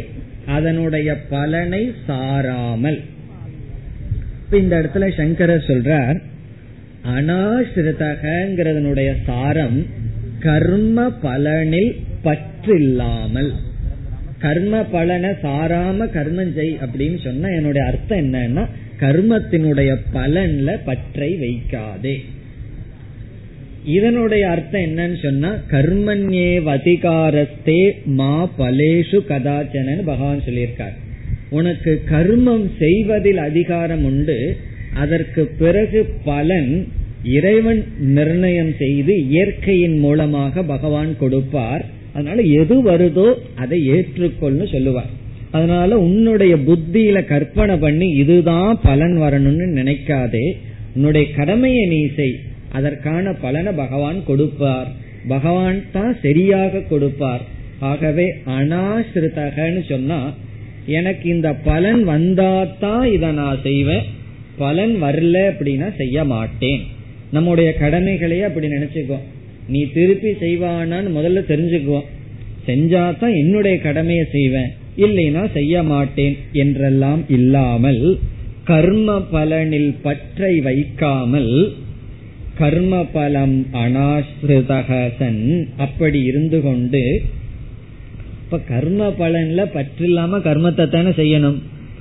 அதனுடைய பலனை சாராமல். இந்த இடத்துல சங்கரர் சொல்றார் அனாசிரிதகங்கிறதனுடைய சாரம் கர்ம பலனில் பற்றில்லாமல். கர்ம பலனை சாராம கர்மம் செய் அப்படின்னு சொன்னா என்னுடைய அர்த்தம் என்னன்னா, கர்மத்தினுடைய பலன்ல பற்றை வைக்காதே. இதனுடைய அர்த்தம் என்னன்னு சொன்னா, கர்மண்யே அதிகாரஸ்தே மா பலேஷு கதாச்சனன்னு பகவான் சொல்லியிருக்கார். உனக்கு கர்மம் செய்வதில் அதிகாரம் உண்டு, அதற்கு பிறகு பலன் இறைவன் நிர்ணயம் செய்து இயற்கையின் மூலமாக பகவான் கொடுப்பார். அதனால எது வருதோ அதை ஏற்றுக்கொள்ளு சொல்லுவார். அதனால உன்னுடைய புத்தியில கற்பனை பண்ணி இதுதான் பலன் வரணும்னு நினைக்காதே. உன்னுடைய கடமையை நீ செய், அதற்கான பலனை பகவான் கொடுப்பார். பகவான் தான் சரியாக கொடுப்பார். ஆகவே அனாசிரிதகன்னு சொன்னா, எனக்கு இந்த பலன் வந்தாதான் இதை நான் செய்வேன், பலன் வரல அப்படின்னா செய்ய மாட்டேன். நம்முடைய கடமைகளையே அப்படி நினைச்சுக்குவோம். நீ திருப்பி செய்வானான்னு முதல்ல தெரிஞ்சுக்குவோம். செஞ்சாதான் என்னுடைய கடமையை செய்வேன், இல்லைன்னா செய்ய மாட்டேன் என்றெல்லாம் இல்லாமல், கர்ம பலனில் பற்றை வைக்காமல், கர்ம பலம் அனாஸ்ருதகசன் அப்படி இருந்து கொண்டு. இப்ப கர்ம பலன்ல பற்றில்லாம கர்மத்தை தானே செய்யணும்.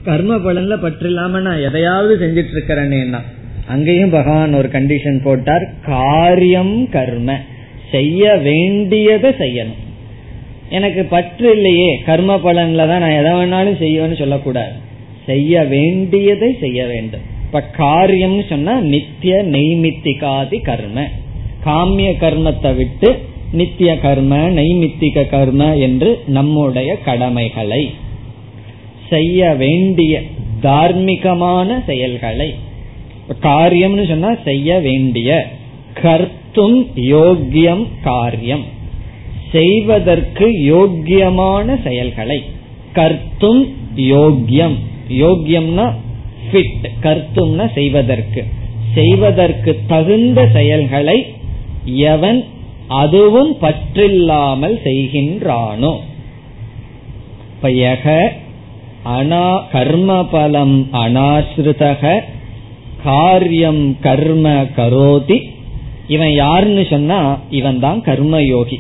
கர்ம பலன்ல பற்றில்லாம நான் எதையாவது செஞ்சிட்டு இருக்கிறேன்னா, அங்கேயும் பகவான் ஒரு கண்டிஷன் போட்டார், காரியம் கர்ம செய்ய வேண்டியதை செய்யணும். எனக்கு பற்று இல்லையே, கர்ம பலன்ல தான் நான் எதை வேணாலும் செய்வேன்னு சொல்லக்கூடாது, செய்ய வேண்டியதை செய்ய வேண்டும். இப்ப காரியம் சொன்னா நித்திய நைமித்திகாதி கர்ம, காமிய கர்மத்தை விட்டு நித்திய கர்ம நைமித்திக கர்ம என்று நம்முடைய கடமைகளை, செய்ய வேண்டிய தார்மீகமான செயல்களை. காரியம்னு சொன்னா செய்ய வேண்டிய, கர்த்தும் யோக்கியம் காரியம் செய்வதற்கு யோக்கியமான செயல்களை, கர்த்தும் யோக்கியம். யோக்கியம்னா ஃபிட், கர்த்தும்னா செய்வதற்கு, செய்வதற்கு தகுந்த செயல்களை எவன் அதுவும் பற்றில்லாமல் செய்கின்றானோ. பயக அனா கர்மபலம் அனாஸ்ருதக காரியம் கர்ம கரோதி. இவன் யாருன்னு சொன்னா, இவன் தான் கர்மயோகி.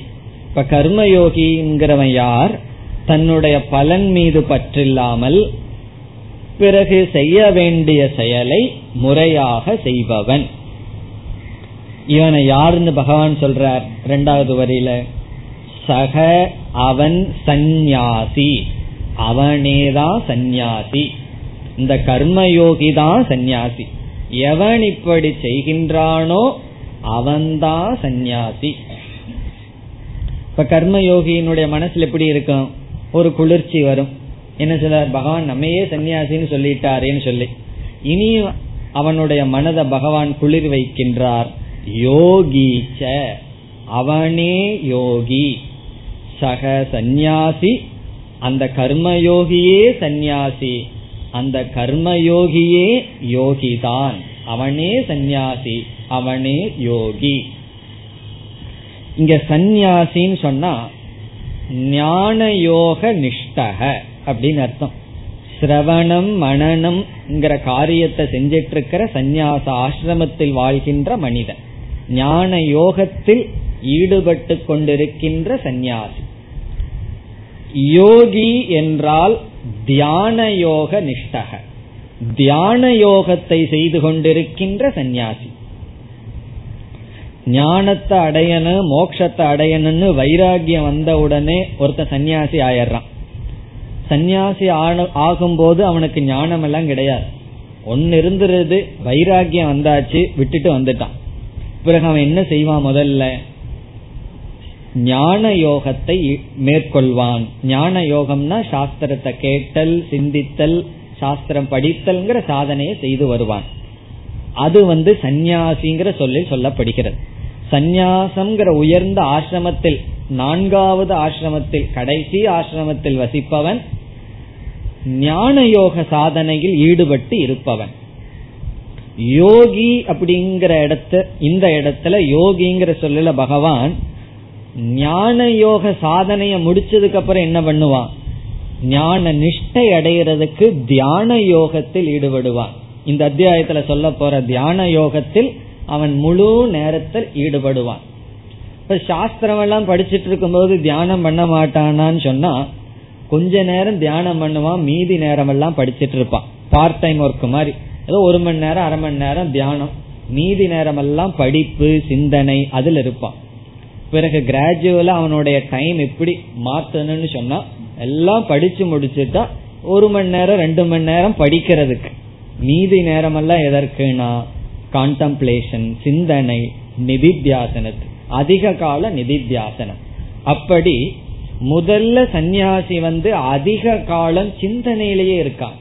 இப்ப கர்மயோகிங்கிறவன் யார், தன்னுடைய பலன் மீது பற்றில்லாமல், பிறகு செய்ய வேண்டிய செயலை முறையாக செய்பவன். இவனை யாருன்னு பகவான் சொல்றார் இரண்டாவது வரியில. சக அவன் சந்நியாசி, அவனேதான் சந்நியாசி. இந்த கர்மயோகிதான் சந்நியாசி. எவன் இப்படி செய்கின்றானோ அவன்தான் சந்நியாசி. இப்ப கர்மயோகியினுடைய மனசுல எப்படி இருக்கும், ஒரு குளிர்ச்சி வரும். என்ன சொல்லார், பகவான் நம்மையே சன்னியாசின்னு சொல்லிட்டாரேன்னு சொல்லி இனி அவனுடைய மனதை பகவான் குளிர் வைக்கின்றார். யோகீச்ச, அவனே யோகி. சக சந்நியாசி, அந்த கர்மயோகியே சந்நியாசி. அந்த கர்மயோகியே யோகிதான். அவனே சந்நியாசி, அவனே யோகி. இங்க சந்நியாசின்னு சொன்னா ஞான யோக நிஷ்டக அப்படின்னு அர்த்தம். சிரவணம் மனனம் காரியத்தை செஞ்சிட்டு இருக்கிற சந்நியாச ஆசிரமத்தில் வாழ்கின்ற மனிதன், ஞான யோகத்தில் ஈடுபட்டு கொண்டிருக்கின்ற சந்நியாசி. யோகி என்றால் தியான யோக நிஷ்டக, தியான யோகத்தை செய்து கொண்டிருக்கின்ற சந்நியாசி. ஞானத்தை அடையணும், மோட்சத்தை அடையணும்னு வைராகியம் வந்த உடனே ஒருத்தன் சன்னியாசி ஆயிடுறான். சன்னியாசி ஆகும்போது அவனுக்கு ஞானம் எல்லாம் கிடையாது, ஒன்னு இருந்துருது. வைராகியம் வந்தாச்சு, விட்டுட்டு வந்துட்டான். பிறகு அவன் என்ன செய்வான், முதல்ல ஞான யோகத்தை மேற்கொள்வான். ஞான யோகம்னா சாஸ்திரத்தை கேட்டல், சிந்தித்தல், சாஸ்திரம் படித்தல்ங்கிற சாதனையை செய்து வருவான். அது சந்நியாசிங்கிற சொல்லி சொல்லப்படுகிறது. சந்நியாசம்ங்கிற உயர்ந்த ஆசிரமத்தில், நான்காவது ஆசிரமத்தில், கடைசி ஆசிரமத்தில் வசிப்பவன் ஞான யோக சாதனையில் ஈடுபட்டு இருப்பவன். யோகி அப்படிங்கிற இந்த இடத்துல யோகிங்கிற சொல்லல பகவான் ஞான யோக சாதனைய முடிச்சதுக்கு அப்புறம் என்ன பண்ணுவான், ஞான நிஷ்டை அடைகிறதுக்கு தியான யோகத்தில் ஈடுபடுவான். இந்த அத்தியாயத்துல சொல்ல போற தியான யோகத்தில் அவன் முழு நேரத்தில் ஈடுபடுவான். இப்ப சாஸ்திரம் எல்லாம் படிச்சுட்டு இருக்கும் போது தியானம் பண்ண மாட்டானான்னு சொன்னா கொஞ்ச நேரம் தியானம் பண்ணுவான், மீதி நேரம் எல்லாம் படிச்சுட்டு இருப்பான். பார்ட் டைம் ஒர்க் மாதிரி, ஏதோ ஒரு மணி நேரம் அரை மணி நேரம் தியானம், மீதி நேரம் எல்லாம் படிப்பு சிந்தனை அதுல இருப்பான். பிறகு கிராஜுவலா அவனுடைய டைம் எப்படி மாத்தணும்னு சொன்னா எல்லாம் படிச்சு முடிச்சுட்டா ஒரு மணி நேரம் ரெண்டு மணி நேரம் படிக்கிறதுக்கு, மீதி நேரம் எல்லாம் எதற்குனா கான்டம்ப்ளேஷன், சிந்தனை, நிதித்தியாசனத்து, அதிக கால நிதித்தியாசனம். அப்படி முதல்ல சந்நியாசி அதிக காலம் சிந்தனையிலேயே இருக்கான்,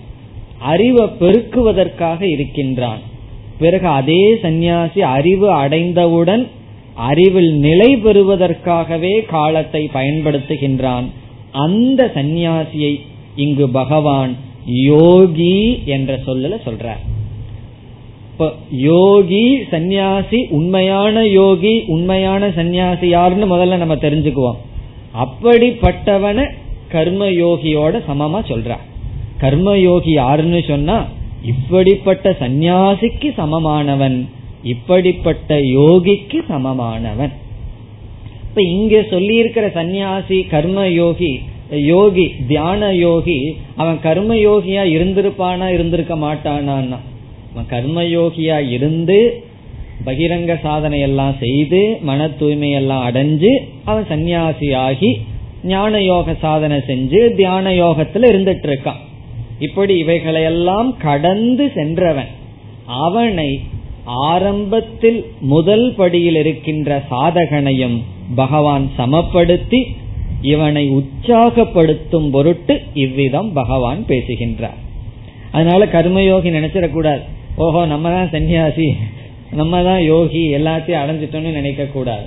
அறிவை பெருக்குவதற்காக இருக்கின்றான். பிறகு அதே சந்நியாசி அறிவு அடைந்தவுடன் அறிவில் நிலை பெறுவதற்காகவே காலத்தை பயன்படுத்துகின்றான். அந்த சந்நியாசியை இங்கு பகவான் யோகி என்ற சொல்லல சொல்றார். யோகி சந்நியாசி, உண்மையான யோகி, உண்மையான சந்நியாசி யாருன்னு முதல்ல நம்ம தெரிஞ்சுக்குவோம். அப்படிப்பட்டவன கர்மயோகியோட சமமா சொல்றார். கர்மயோகி யாருன்னு சொன்னா இப்படிப்பட்ட சந்நியாசிக்கு சமமானவன், இப்படிப்பட்ட யோகிக்கு சமமானவன். இப்ப இங்க சொல்லி இருக்கிற சந்நியாசி கர்மயோகி, யோகி தியான யோகி. அவன் கர்மயோகியா இருந்திருப்பானா இருந்திருக்க மாட்டானான்னா, அவன் கர்மயோகியா இருந்து பகிரங்க சாதனை எல்லாம் செய்து மன தூய்மையெல்லாம் அடைஞ்சு அவன் சந்நியாசியாகி ஞான யோக சாதனை செஞ்சு தியான யோகத்துல இருந்துட்டு இருக்கான். இப்படி இவைகளையெல்லாம் கடந்து சென்றவன், அவனை ஆரம்பத்தில் முதல் படியில் இருக்கின்ற சாதகனையும் பகவான் சமப்படுத்தி இவனை உற்சாகப்படுத்தும் பொருட்டு இவ்விதம் பகவான் பேசுகின்றார். அதனால கர்மயோகி நினைச்சிடக்கூடாது, ஓஹோ நம்ம தான் சன்னியாசி, நம்ம தான் யோகி, எல்லாத்தையும் அடைஞ்சிட்டோம்னு நினைக்க கூடாது.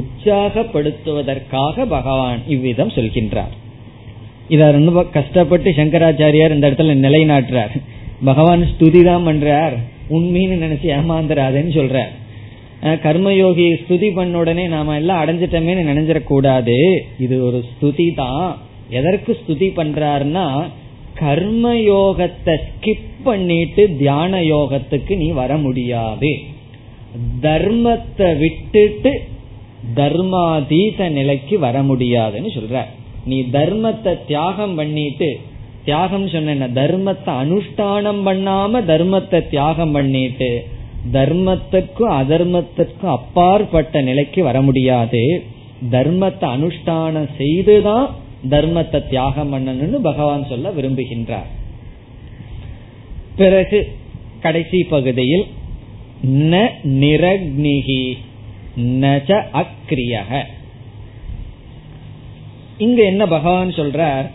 உற்சாகப்படுத்துவதற்காக பகவான் இவ்விதம் சொல்கின்றார். இத ரொம்ப கஷ்டப்பட்டு சங்கராச்சாரியார் இந்த இடத்துல நிலைநாட்டுறார். பகவான் ஸ்துதிதான் பண்றார், உண்மைன்னு நினைச்சு ஏமாந்துராதேன்னு சொல்றார். கர்மயோகி ஸ்துதி பண்ண உடனே நாம எல்லாம் அடைஞ்சிட்டமே நினைஞ்சிடக்கூடாது. இது ஒரு ஸ்துதி தான். எதற்கு ஸ்துதி பண்றாருன்னா, கர்மயோகத்தை ஸ்கிப் பண்ணிட்டு தியான யோகத்துக்கு நீ வர முடியாது. தர்மத்தை விட்டுட்டு தர்மாதீத நிலைக்கு வர முடியாதுன்னு சொல்ற. நீ தர்மத்தை தியாகம் பண்ணிட்டு, தியாகம் சொன்ன தர்மத்தை அனுஷ்டானம் பண்ணாம தர்மத்தை தியாகம் பண்ணிட்டு தர்மத்திற்கும் அதர்மத்திற்கும் அப்பாற்பட்ட நிலைக்கு வர முடியாது. தர்மத்தை அனுஷ்டானம் செய்துதான் தர்மத்தை தியாகம் பண்ணணும்னு பகவான் சொல்ல விரும்புகின்றார். பிறகு கடைசி பகுதியில் ந நிரக்னிஹி நச அக்ரியஹ. இங்க என்ன பகவான் சொல்றார்,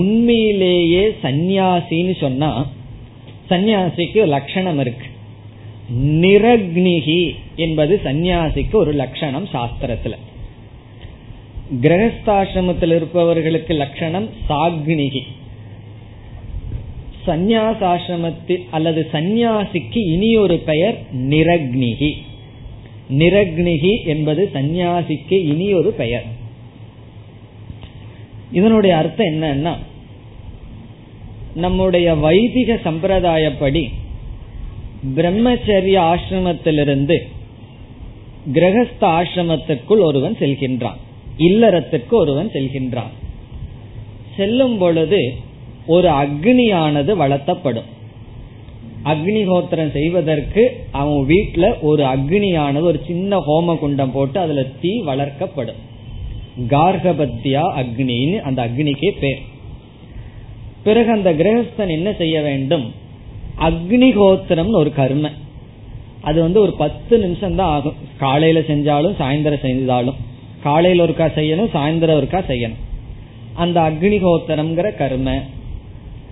உண்மையிலேயே சந்நியாசின்னு சொன்னா சந்நியாசிக்கு லட்சணம் இருக்கு. நிரக்னிஹி என்பது சந்நியாசிக்கு ஒரு லட்சணம் சாஸ்திரத்துல. கிரகஸ்தாசிரமத்தில் இருப்பவர்களுக்கு லட்சணம் சாக்னிகி. சந்நியாசாசிரமத்தில் அல்லது சந்நியாசிக்கு இனி ஒரு பெயர் நிரக்னிகி. நிரக்னிகி என்பது சந்நியாசிக்கு இனி ஒரு பெயர். இதனுடைய அர்த்தம் என்னன்னா, நம்முடைய வைதிக சம்பிரதாயப்படி பிரம்மச்சரிய ஆசிரமத்திலிருந்து கிரகஸ்த ஆசிரமத்திற்குள் ஒருவன் செல்கின்றான், இல்லறத்துக்கு ஒருவன் செல்கின்றான். செல்லும் பொழுது ஒரு அக்னியானது வளர்த்தப்படும். அக்னிஹோத்திரம் செய்வதற்கு அவன் வீட்டுல ஒரு அக்னியானது, ஒரு சின்ன ஹோம குண்டம் போட்டு அதுல தீ வளர்க்கப்படும். கார்கபத்யா அக்னின்னு அந்த அக்னிக்கே பேர். பிறகு அந்த கிரகஸ்தன் என்ன செய்ய வேண்டும், அக்னிஹோத்திரம்னு ஒரு கர்ம, அது வந்து ஒரு 10 நிமிஷம் தான் ஆகும். காலையில செஞ்சாலும் சாயந்தரம் செஞ்சாலும், காலையில ஒருக்கா செய்யணும், சாயந்தரம் ஒருக்கா செய்யணும் அந்த அக்னிஹோத்திரம்ங்கிற கர்ம.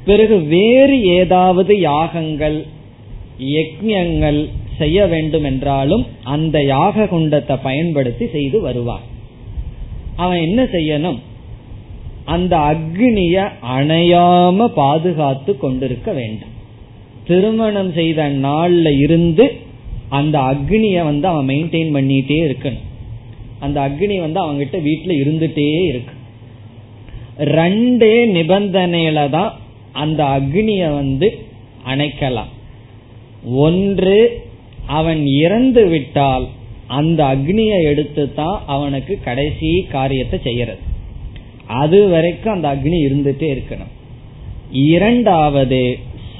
பிறகு வேறு ஏதாவது யாகங்கள் யக்ஞங்கள் செய்ய வேண்டும் என்றாலும் அந்த யாக குண்டத்தை பயன்படுத்தி செய்து வருவான். அவன் என்ன செய்யணும், அந்த அக்னிய அணையாம பாதுகாத்து கொண்டிருக்க வேண்டும். திருமணம் செய்த நாள்ல இருந்து அந்த அக்னிய வந்து அவன் மெயின்டைன் பண்ணிட்டே இருக்கணும். அந்த அக்னி வந்து அவங்கிட்ட வீட்டுல இருந்துட்டே இருக்கு. ரெண்டே நிபந்தனையில தான் அந்த அக்னிய வந்து அணைக்கலாம். ஒன்று, அவன் இறந்து விட்டால் அந்த அக்னியை எடுத்து தான் அவனுக்கு கடைசி காரியத்தை செய்யறது. அது வரைக்கும் அந்த அக்னி இருந்துட்டே இருக்கணும். இரண்டாவது,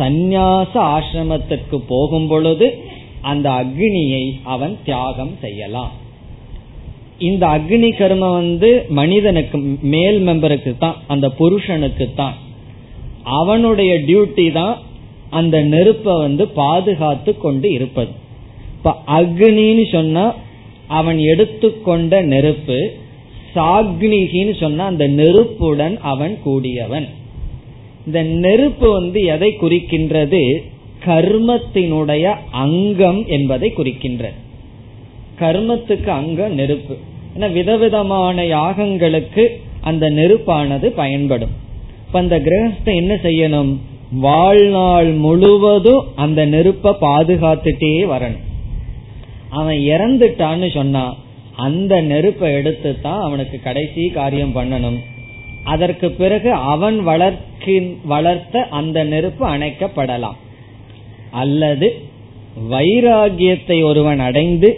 சந்நியாச ஆசிரமத்திற்கு போகும் பொழுது அந்த அக்னியை அவன் தியாகம் செய்யலாம். இந்த அக்னி கர்மம் வந்து மனிதனுக்கு மேல் மெம்பருக்கு தான், அந்த புருஷனுக்கு தான் அவனுடைய டியூட்டி தான் அந்த நெருப்பை வந்து பாதுகாத்து கொண்டு இருப்பது. இப்ப அக்னின்னு சொன்னா அவன் எடுத்துக்கொண்ட நெருப்பு, சாக்னிகின்னு சொன்னா அந்த நெருப்புடன் அவன் கூடியவன். இந்த நெருப்பு வந்து எதை குறிக்கின்றது, கர்மத்தினுடைய அங்கம் என்பதை குறிக்கின்றது. கர்மத்துக்கு அங்க நெருப்பு. ஏன்னா விதவிதமான யாகங்களுக்கு அந்த நெருப்பானது பயன்படும். இப்ப அந்த கிரகஸ்த என்ன செய்யணும், வாழ்நாள் முழுவதும் அந்த நெருப்பை பாதுகாத்துட்டே வரணும். அவன் இறந்துட்டான்னு சொன்னா அந்த நெருப்பை எடுத்து தான் அவனுக்கு கடைசி காரியம் பண்ணணும். அதற்கு பிறகு அவன் வளர்த்த அந்த நெருப்பு அணைக்கப்படலாம். அல்லது வைராகியத்தை ஒருவன் அடைந்து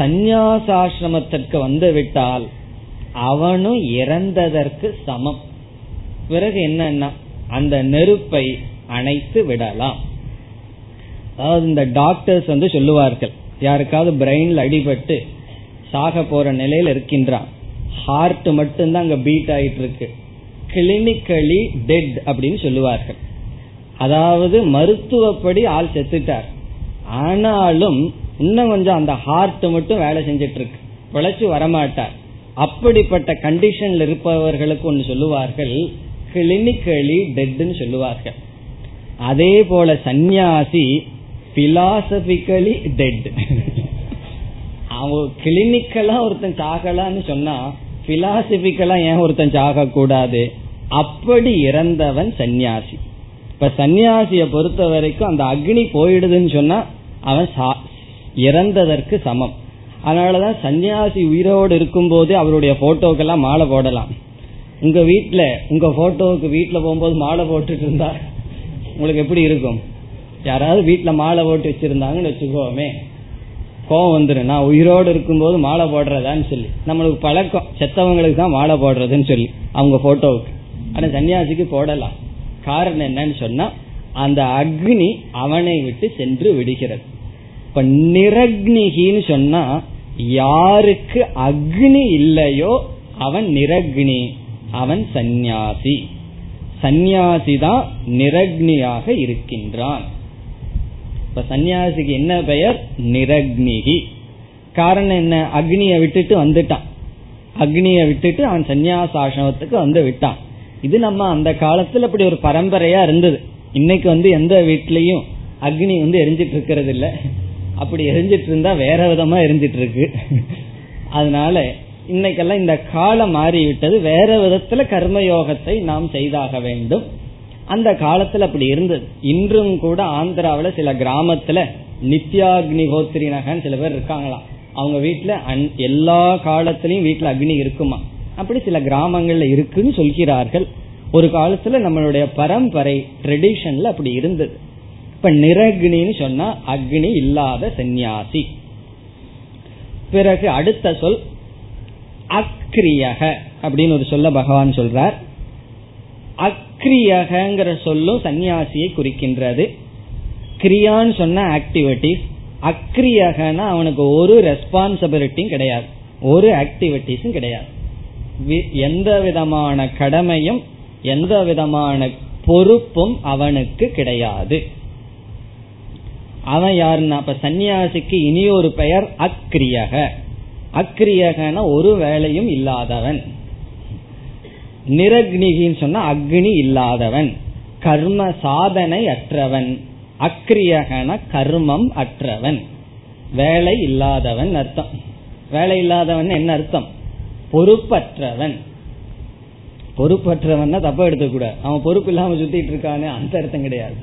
சந்நியாசாசிரமத்திற்கு வந்துவிட்டால் அவனும் இறந்ததற்கு சமம். பிறகு என்னன்னா அந்த நெருப்பை அணைத்து விடலாம். அதாவது இந்த டாக்டர்ஸ் வந்து சொல்லுவார்கள், யாருக்காவது பிரெயின்ல அடிபட்டு சாக போற நிலையில இருக்கின்றான், ஹார்ட் மட்டும்தான் அங்க பீட் ஆயிட்டு இருக்கு, கிளினிக்கலி டெட் அப்படின்னு சொல்லுவார்கள். அதாவது மருத்துவப்படி ஆள் செத்துட்டார், ஆனாலும் இன்னும் கொஞ்சம் அந்த ஹார்ட் மட்டும் வேலை செஞ்சிட்டு இருக்கு, பிழைச்சு வரமாட்டார். அப்படிப்பட்ட கண்டிஷன்ல இருப்பவர்களுக்கு ஒன்று சொல்லுவார்கள், கிளினிக்கலி டெட்னு சொல்லுவார்கள். அதே போல சந்நியாசி பிலாசபிக்கலி டெட். அவன் கிளினிக்கலா ஒருத்தன் சாகலான்னு சொன்னா பிலாசபிக்கலா ஏன் ஒருத்தன் சாக கூடாது, அப்படி இறந்தவன் சந்நியாசி. இப்ப சந்நியாசிய பொறுத்த வரைக்கும் அந்த அக்னி போயிடுதுன்னு சொன்னா அவன் இறந்ததற்கு சமம். அதனாலதான் சன்னியாசி உயிரோடு இருக்கும் போது அவருடைய போட்டோக்கெல்லாம் மாலை போடலாம். உங்க வீட்டுல உங்க போட்டோவுக்கு வீட்டுல போகும்போது மாலை போட்டுட்டு இருந்தா உங்களுக்கு எப்படி இருக்கும்? யாராவது வீட்டுல மாலை போட்டு வச்சிருந்தாங்கன்னு வச்சுக்கோமே, கோவம் வந்துடும். நான் உயிரோடு இருக்கும்போது மாலை போடுறதான்னு சொல்லி நம்மளுக்கு பழக்கம், செத்தவங்களுக்கு தான் மாலை போடுறதுன்னு சொல்லி அவங்க போட்டோவுக்கு. ஆனா சன்னியாசிக்கு போடலாம். காரணம் என்னன்னு சொன்னா அந்த அக்னி அவனை விட்டு சென்று விடுகிறது. இப்ப நிரக்னிகின்னு சொன்னா யாருக்கு அக்னி இல்லையோ அவன் நிரக்னி, அவன் சந்நியாசி. சந்நியாசி தான் நிரக்னியாக இருக்கின்றான். இப்ப சன்னியாசிக்கு என்ன பெயர்? நிரக்னிகி. காரணம் என்ன? அக்னியை விட்டுட்டு வந்துட்டான். அக்னியை விட்டுட்டு அவன் சன்னியாச ஆசிரமத்துக்கு வந்து விட்டான். இது நம்ம அந்த காலத்துல அப்படி ஒரு பரம்பரையா இருந்தது. இன்னைக்கு வந்து எந்த வீட்லயும் அக்னி வந்து எரிஞ்சிட்டு இருக்கிறது இல்ல. அப்படி எரிஞ்சிட்டு இருந்தா வேற விதமா எரிஞ்சிட்டு இருக்கு. அதனால இன்னைக்கெல்லாம் இந்த காலம் மாறிவிட்டது. வேற விதத்துல கர்மயோகத்தை நாம் செய்தாக வேண்டும். அந்த காலத்துல அப்படி இருந்தது. இன்றும் கூட ஆந்திராவில சில கிராமத்துல நித்யாக்னி கோத்திரினகன்னு சில பேர் இருக்காங்களாம். அவங்க வீட்டுல எல்லா காலத்திலயும் வீட்டுல அக்னி இருக்குமா? அப்படி சில கிராமங்கள்ல இருக்குன்னு சொல்கிறார்கள். ஒரு காலத்துல நம்மளுடைய பரம்பரை ட்ரெடிஷன்ல அப்படி இருந்தது. இப்ப நிரக்னின்னு சொன்னா அக்னி இல்லாத சந்நியாசி. பிறகு அடுத்த சொல் அக்ரியக அப்படின்னு ஒரு சொல்ல பகவான் சொல்றார். அக்ரியகங்கிற சொல்லும் சன்னியாசியை குறிக்கின்றது. கிரியான்னு சொன்ன ஆக்டிவிட்டிஸ், அக்ரியகனா அவனுக்கு ஒரு ரெஸ்பான்சிபிலிட்டியும் கிடையாது, ஒரு ஆக்டிவிட்டிஸும் கிடையாது. எந்த விதமான கடமையும் எந்த விதமான பொறுப்பும் அவனுக்கு கிடையாது. அவன் யாருன்னா, இப்ப சன்னியாசிக்கு இனி ஒரு பெயர் அக்ரியக. அக்ரியகன ஒரு வேலையும் இல்லாதவன். நிரக்னிகின்னு சொன்னா அக்னி இல்லாதவன், கர்ம சாதனை அற்றவன். அக்ரியகன கர்மம் அற்றவன், வேலை இல்லாதவன் அர்த்தம். வேலை இல்லாதவன் என்ன அர்த்தம்? பொறுப்பற்றவன். பொறுப்பற்றவன் தப்ப எடுத்துக்கூடாது. அவன் பொறுப்பு இல்லாம சுத்திட்டு இருக்கானே அந்த அர்த்தம் கிடையாது.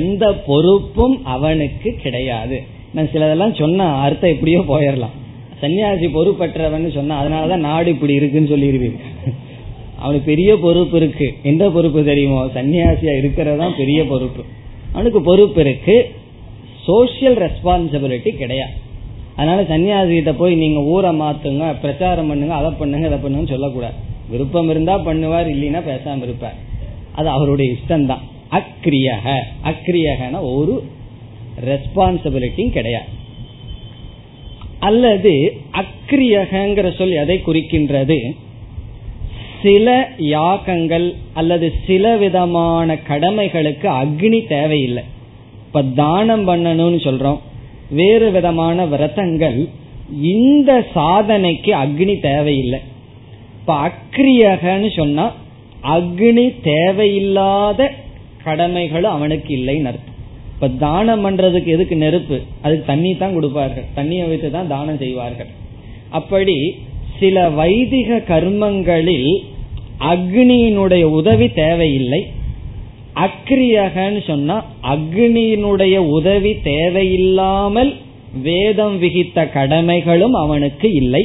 எந்த பொறுப்பும் அவனுக்கு கிடையாது. நான் சிலதெல்லாம் சொன்ன அர்த்தம் இப்படியோ போயிடலாம். சன்னியாசி பொறுப்பற்றவன் சொன்னா அதனாலதான் நாடு இப்படி இருக்குன்னு சொல்லிடுவீங்க. அவனுக்கு பெரிய பொறுப்பு இருக்கு. எந்த பொறுப்பு தெரியுமோ? சன்னியாசியா இருக்கிறதா பெரிய பொறுப்பு. அவனுக்கு பொறுப்பு இருக்கு, சோசியல் ரெஸ்பான்சிபிலிட்டி கிடையாது. அதனால சன்னியாசிகிட்ட போய் நீங்க ஊரை மாத்துங்க, பிரச்சாரம் பண்ணுங்க, அதை பண்ணுங்க இதை பண்ணுங்கன்னு சொல்லக்கூடாது. விருப்பம் இருந்தா பண்ணுவார், இல்லைன்னா பேசாம இருப்பார். அது அவருடைய இஷ்டம்தான். அக்ரியக, அக்ரியகன ஒரு ரெஸ்பான்சிபிலிட்டியும் கிடையாது. அல்லது அக்ரியகங்கிற சொல் எதை குறிக்கின்றது? சில யாகங்கள் அல்லது சில விதமான கடமைகளுக்கு அக்னி தேவையில்லை. இப்ப தானம் பண்ணணும்னு சொல்றோம், வேறு விதமான விரதங்கள், இந்த சாதனைக்கு அக்னி தேவையில்லை. இப்ப அக்ரியகன்னு சொன்னா அக்னி தேவையில்லாத கடமைகளும் அவனுக்கு இல்லைன்னு அர்த்தம். இப்ப தானம் பண்றதுக்கு எதுக்கு நெருப்பு? அதுக்கு தண்ணி தான் கொடுப்பார்கள், தண்ணியை வைத்து தான் தானம் செய்வார்கள். அப்படி சில வைதிக கர்மங்களில் அக்னியினுடைய உதவி தேவையில்லை. அக்ரியகன்னு சொன்னா அக்னியினுடைய உதவி தேவையில்லாமல் வேதம் விகித்த கடமைகளும் அவனுக்கு இல்லை.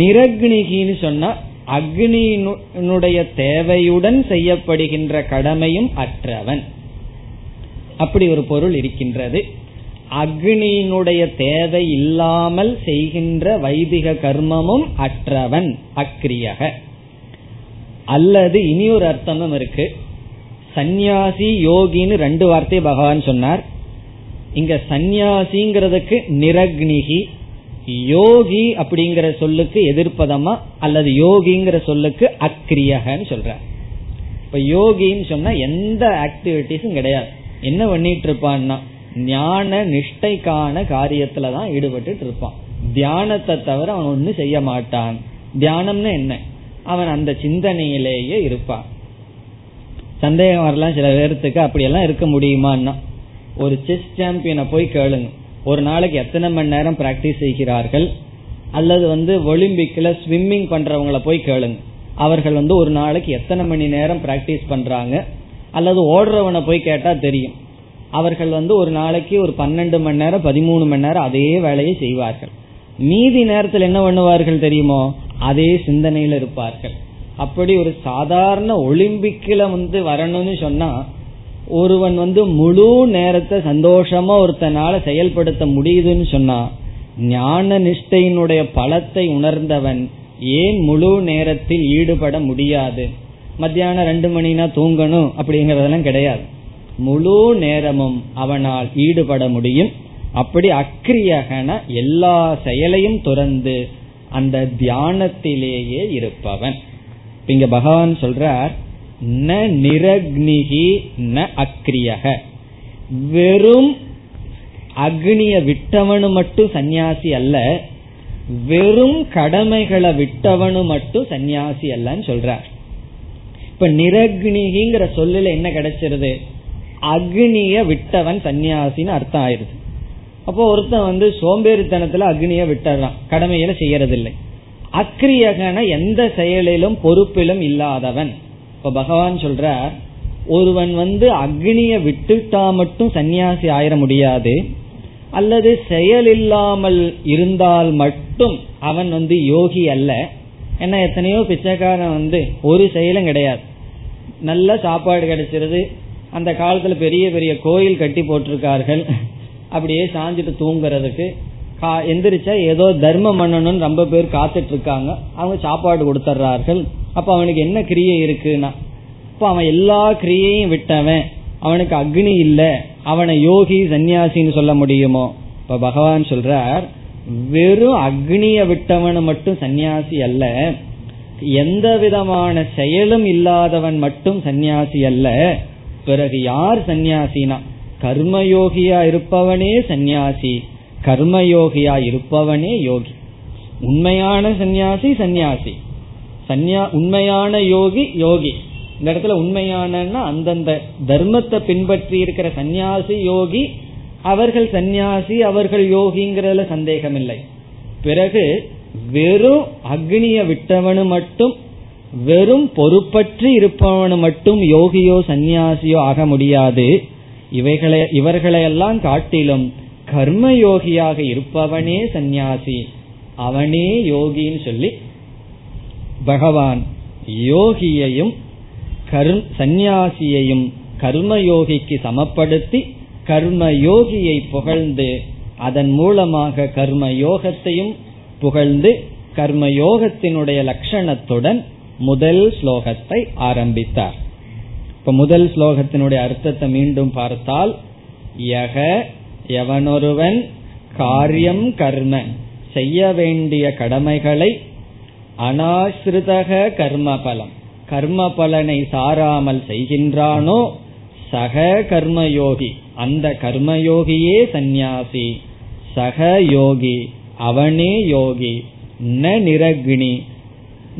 நிரக்னிகின்னு சொன்னா அக்னியினுடைய தேவையுடன் செய்யப்படுகின்ற கடமையும் அற்றவன். அப்படி ஒரு பொருள் இருக்கின்றது. அக்னியினுடைய தேவை இல்லாமல் செய்கின்ற வைதிக கர்மமும் அற்றவன் அக்ரியக. அல்லது இனி ஒரு அர்த்தமும் இருக்கு. சந்நியாசி யோகின்னு ரெண்டு வார்த்தை பகவான் சொன்னார். இங்க சந்நியாசிங்கிறதுக்கு நிரக்னிகி, யோகி அப்படிங்கிற சொல்லுக்கு எதிர்ப்பதமா அல்லது யோகிங்கிற சொல்லுக்கு அக்ரியகன்னு சொல்றார். இப்ப யோகின்னு சொன்னா எந்த ஆக்டிவிட்டிஸும் கிடையாது. என்ன பண்ணிட்டு இருப்பான்னா ஞான நிஷ்டைக்கான காரியத்துலதான் ஈடுபட்டு இருப்பான். தியானத்தை தவிர அவன் ஒன்னும் செய்ய மாட்டான். தியானம்னு என்ன? அவன் அந்த சிந்தனையிலேயே இருப்பான். சந்தேகம் வரலாம் சில பேர்த்துக்கு, அப்படியெல்லாம் இருக்க முடியுமான்னா ஒரு செஸ் சாம்பியனை போய் கேளுங்க, ஒரு நாளைக்கு எத்தனை மணி நேரம் பிராக்டிஸ் செய்கிறார்கள். அல்லது வந்து ஒலிம்பிக்ல ஸ்விம்மிங் பண்றவங்கள போய் கேளுங்க, அவர்கள் வந்து ஒரு நாளைக்கு எத்தனை மணி நேரம் பிராக்டிஸ் பண்றாங்க. அல்லது ஓடுறவனை போய் கேட்டா தெரியும், அவர்கள் வந்து ஒரு நாளைக்கு ஒரு 12 மணி நேரம் 13 மணி நேரம் அதே வேலையை செய்வார்கள். மீதி நேரத்தில் என்ன பண்ணுவார்கள் தெரியுமோ? அதே சிந்தனையில இருப்பார்கள். அப்படி ஒரு சாதாரண ஒலிம்பிக்ல வந்து வரணும்னு சொன்னா ஒருவன் வந்து முழு நேரத்தை சந்தோஷமா ஒருத்தனால செயல்படுத்த முடியுதுன்னு சொன்னா, ஞான நிஷ்டையினுடைய பலத்தை உணர்ந்தவன் ஏன் முழு நேரத்தில் ஈடுபட முடியாது? மத்தியானம் 2 மணினா தூங்கணும் அப்படிங்கறதெல்லாம் கிடையாது. முழு நேரமும் அவனால் ஈடுபட முடியும். அப்படி அக்ரியகன எல்லா செயலையும் துறந்து அந்த தியானத்திலேயே இருப்பவன். இங்க பகவான் சொல்றார், ந நிரக்னிகி ந அக்ரியக. வெறும் அக்னிய விட்டவனு மட்டும் சன்னியாசி அல்ல, வெறும் கடமைகளை விட்டவனு மட்டும் சன்னியாசி அல்லன்னு சொல்றார். இப்ப நிரக்னிகிற சொல்லுல என்ன கிடைச்சிருது? அக்னிய விட்டவன் சன்னியாசின்னு அர்த்தம் ஆயிருது. அப்போ ஒருத்தன் வந்து சோம்பேறித்தனத்துல அக்னிய விட்டுறான், கடமையில செய்யறதில்லை. அக்ரியகன எந்த செயலிலும் பொறுப்பிலும் இல்லாதவன். இப்ப பகவான் சொல்றார், ஒருவன் வந்து அக்னிய விட்டுட்டா மட்டும் சன்னியாசி ஆயிட முடியாது, அல்லது செயல் இல்லாமல் இருந்தால் மட்டும் அவன் வந்து யோகி அல்ல. ஏன்னா எத்தனையோ பிச்சைக்காரன் வந்து ஒரு செயலும் கிடையாது, நல்ல சாப்பாடு கிடைச்சிருது, அந்த காலத்துல பெரிய பெரிய கோயில் கட்டி போட்டிருக்கார்கள், அப்படியே சாஞ்சிட்டு தூங்குறதுக்கு, எந்திரிச்சா ஏதோ தர்மம் பண்ணணும்னு ரொம்ப பேர் காத்துட்டு இருக்காங்க, அவங்க சாப்பாடு கொடுத்துட்றார்கள். அப்ப அவனுக்கு என்ன கிரியை இருக்குன்னா, இப்ப அவன் எல்லா கிரியையும் விட்டவன், அவனுக்கு அக்னி இல்ல, அவனை யோகி சன்னியாசின்னு சொல்ல முடியுமோ? இப்ப பகவான் சொல்றார், வெறும் அக்னிய விட்டவன் மட்டும் சன்னியாசி அல்ல, எந்த விதமான செயலும் இல்லாதவன் மட்டும் சன்னியாசி அல்ல. பிறகு யார் சன்னியாசினா, கர்மயோகியா இருப்பவனே சன்னியாசி, கர்மயோகியா இருப்பவனே யோகி. உண்மையான சன்னியாசி சன்னியாசி, உண்மையான யோகி யோகி. இந்த இடத்துல உண்மையானன்னா அந்தந்த தர்மத்தை பின்பற்றி இருக்கிற சன்னியாசி யோகி, அவர்கள் சன்னியாசி அவர்கள் யோகிங்கிறதுல சந்தேகம் இல்லை. பிறகு வெறும் அக்னிய விட்டவனு மட்டும், வெறும் பொறுப்பற்றி இருப்பவனு மட்டும் யோகியோ சன்னியாசியோ ஆக முடியாது. இவர்களையெல்லாம் காட்டிலும் கர்மயோகியாக இருப்பவனே சந்நியாசி, அவனே யோகின்னு சொல்லி பகவான் யோகியையும் சந்நியாசியையும் கர்மயோகிக்கு சமப்படுத்தி கர்மயோகியை புகழ்ந்து, அதன் மூலமாக கர்மயோகத்தையும் புகழ்ந்து, கர்மயோகத்தினுடைய லட்சணத்துடன் முதல் ஸ்லோகத்தை ஆரம்பித்தார். இப்ப முதல் ஸ்லோகத்தினுடைய அர்த்தத்தை மீண்டும் பார்த்தால், யக எவனொருவன் காரியம் கர்ம செய்ய வேண்டிய கடமைகளை அனாஸ்ருதக கர்மபலம் கர்மபலனை சாராமல் செய்கின்றானோ சக கர்மயோகி, அந்த கர்மயோகியே சந்நியாசி, சக யோகி அவனே யோகி. ந நிரக்னி,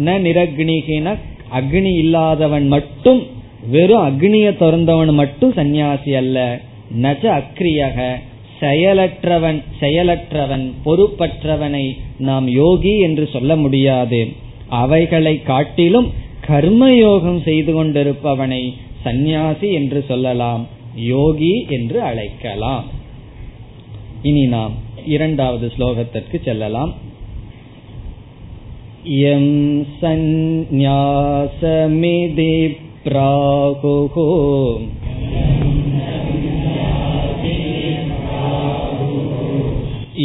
ந நிரக்னிகின அக்னி இல்லாதவன் மட்டும், வெறும் அக்னிய துறந்தவன் மட்டும் சந்நியாசி அல்ல. நச்ச அக்ரியக செயலற்றவன், செயலற்றவன் பொறுப்பற்றவனை நாம் யோகி என்று சொல்ல முடியாது. அவைகளை காட்டிலும் கர்மயோகம் செய்து கொண்டிருப்பவனை சந்நியாசி என்று சொல்லலாம், யோகி என்று அழைக்கலாம். இனி நாம் இரண்டாவது ஸ்லோகத்திற்கு செல்லலாம். யம் சந்நியாசமிதி ப்ராகுஹு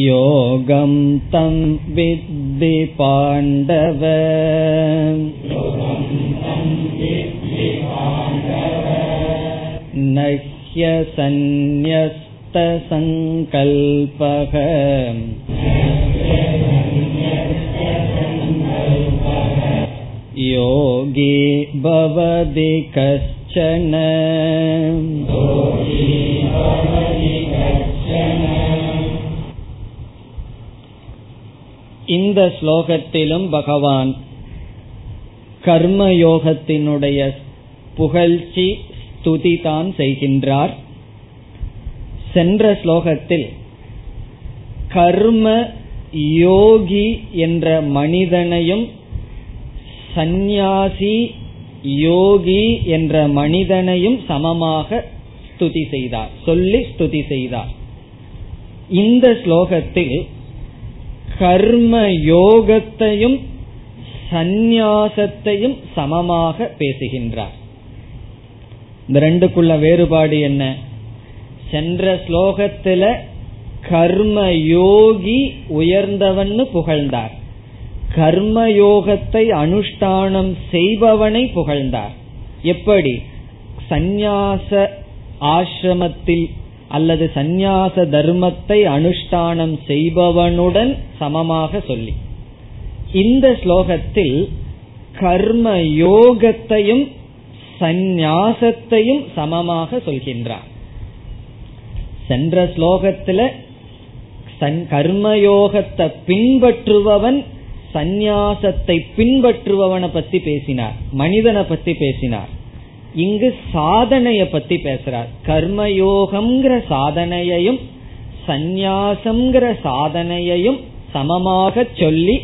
யோகம் தம் வித்தி பாண்டவ. நஹ்ய சந்யஸ்த சங்கல்பக யோகி பவதி கஷ்சன. இந்த ஸ்லோகத்திலும் பகவான் கர்மயோகத்தினுடைய புகழ்ச்சி ஸ்துதி தான் செய்கின்றார். சென்ற ஸ்லோகத்தில் கர்ம யோகி என்ற மனிதனையும் சந்நியாசி யோகி என்ற மனிதனையும் சமமாக ஸ்துதி செய்தார், சொல்லி ஸ்துதி செய்தார். இந்த ஸ்லோகத்தில் கர்ம யோகத்தையும் சந்நியாசத்தையும் சமமாக பேசுகின்றார். இந்த ரெண்டுக்குள்ள வேறுபாடு என்ன? சென்ற ஸ்லோகத்துல கர்ம யோகி உயர்ந்தவன் புகழ்ந்தார், கர்மயோகத்தை அனுஷ்டானம் செய்பவனை புகழ்ந்தார். எப்படி சந்நியாச ஆசிரமத்தில் அல்லது சந்நியாச தர்மத்தை அனுஷ்டானம் செய்பவனுடன் சமமாக சொல்லி, இந்த ஸ்லோகத்தில் கர்ம யோகத்தையும் சந்நியாசத்தையும் சமமாக சொல்கின்றார். சென்ற ஸ்லோகத்துல கர்மயோகத்தை பின்பற்றுபவன் சந்நியாசத்தை பின்பற்றுபவனை பத்தி பேசினார், மனிதனை பத்தி பேசினார். இங்கு சாதனைய பத்தி பேசுறார். கர்மயோகம்ங்கிற சாதனையையும் சந்நியாசம்ங்கிற சாதனையையும் சமமாக சொல்லி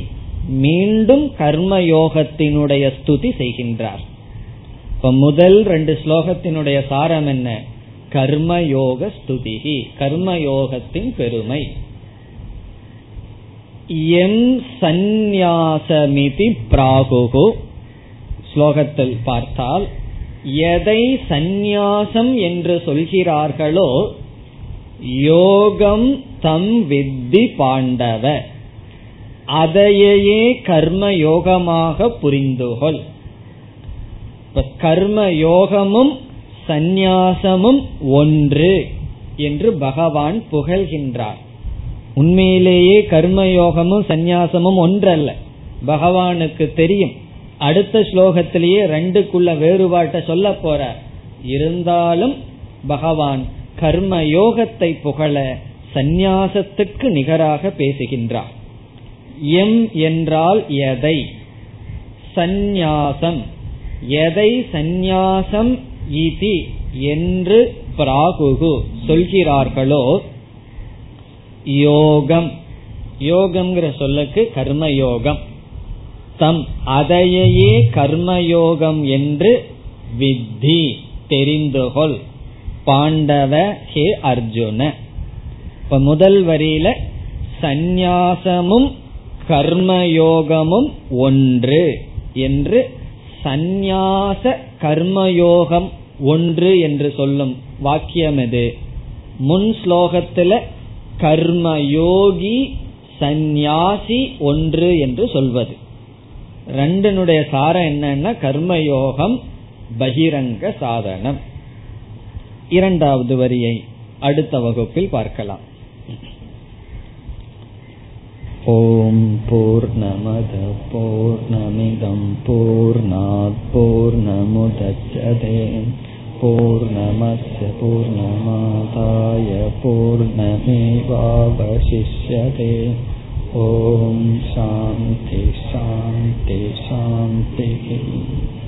மீண்டும் கர்மயோகத்தினுடைய ஸ்துதி செய்கின்றார். இப்ப முதல் 2 ஸ்லோகத்தினுடைய சாரம் என்ன? கர்மயோக ஸ்துதிஹி, கர்மயோகத்தின் பெருமை. எம் சந்நியாசமிதி பிராகுஹு, ஸ்லோகத்தில் பார்த்தால் எதை சந்நியாசம் என்று சொல்கிறார்களோ யோகம் தம் வித்தி பாண்டவ, அதையே கர்மயோகமாக புரிந்துகொள். கர்மயோகமும் சந்நியாசமும் ஒன்று என்று பகவான் புகழ்கின்றார். உண்மையிலேயே கர்மயோகமும் சந்நியாசமும் ஒன்றல்ல, பகவானுக்கு தெரியும். அடுத்த ஸ்லோகத்திலேயே 2க்குள்ள வேறுபாட்டை சொல்ல போற. இருந்தாலும் பகவான் கர்மயோகத்தை புகழ சந்நியாசத்துக்கு நிகராக பேசுகின்றார். எம் என்றால் எதை, சந்நியாசம், எதை சந்நியாசம் இதி என்று பிராகுகு சொல்கிறார்களோ யோகம், யோகம்ங்கிற சொல்லுக்கு கர்மயோகம், தம் அதையே கர்மயோகம் என்று வித்தி தெரிந்துகொள் பாண்டவ ஹே அர்ஜுன. இப்ப முதல் வரியில சந்நியாசமும் கர்மயோகமும் ஒன்று என்று, சந்நியாச கர்மயோகம் ஒன்று என்று சொல்லும் வாக்கியம் இது. முன் ஸ்லோகத்துல கர்மயோகி சந்நியாசி ஒன்று என்று சொல்வது. 2னுடைய சாரம் என்னன்னா கர்மயோகம் பகிரங்க சாதனம். 2வது வரியை அடுத்த வகுப்பில் பார்க்கலாம். ஓம் பூர்ணமத பூர்ணமிதம் பூர்ணாத் பூர்ணமுதச்யதே பூர்ணஸ்ய பூர்ணமாதாய பூர்ணமேவாவசிஷ்யதே. ஓம் சாந்தி சாந்தி சாந்தி.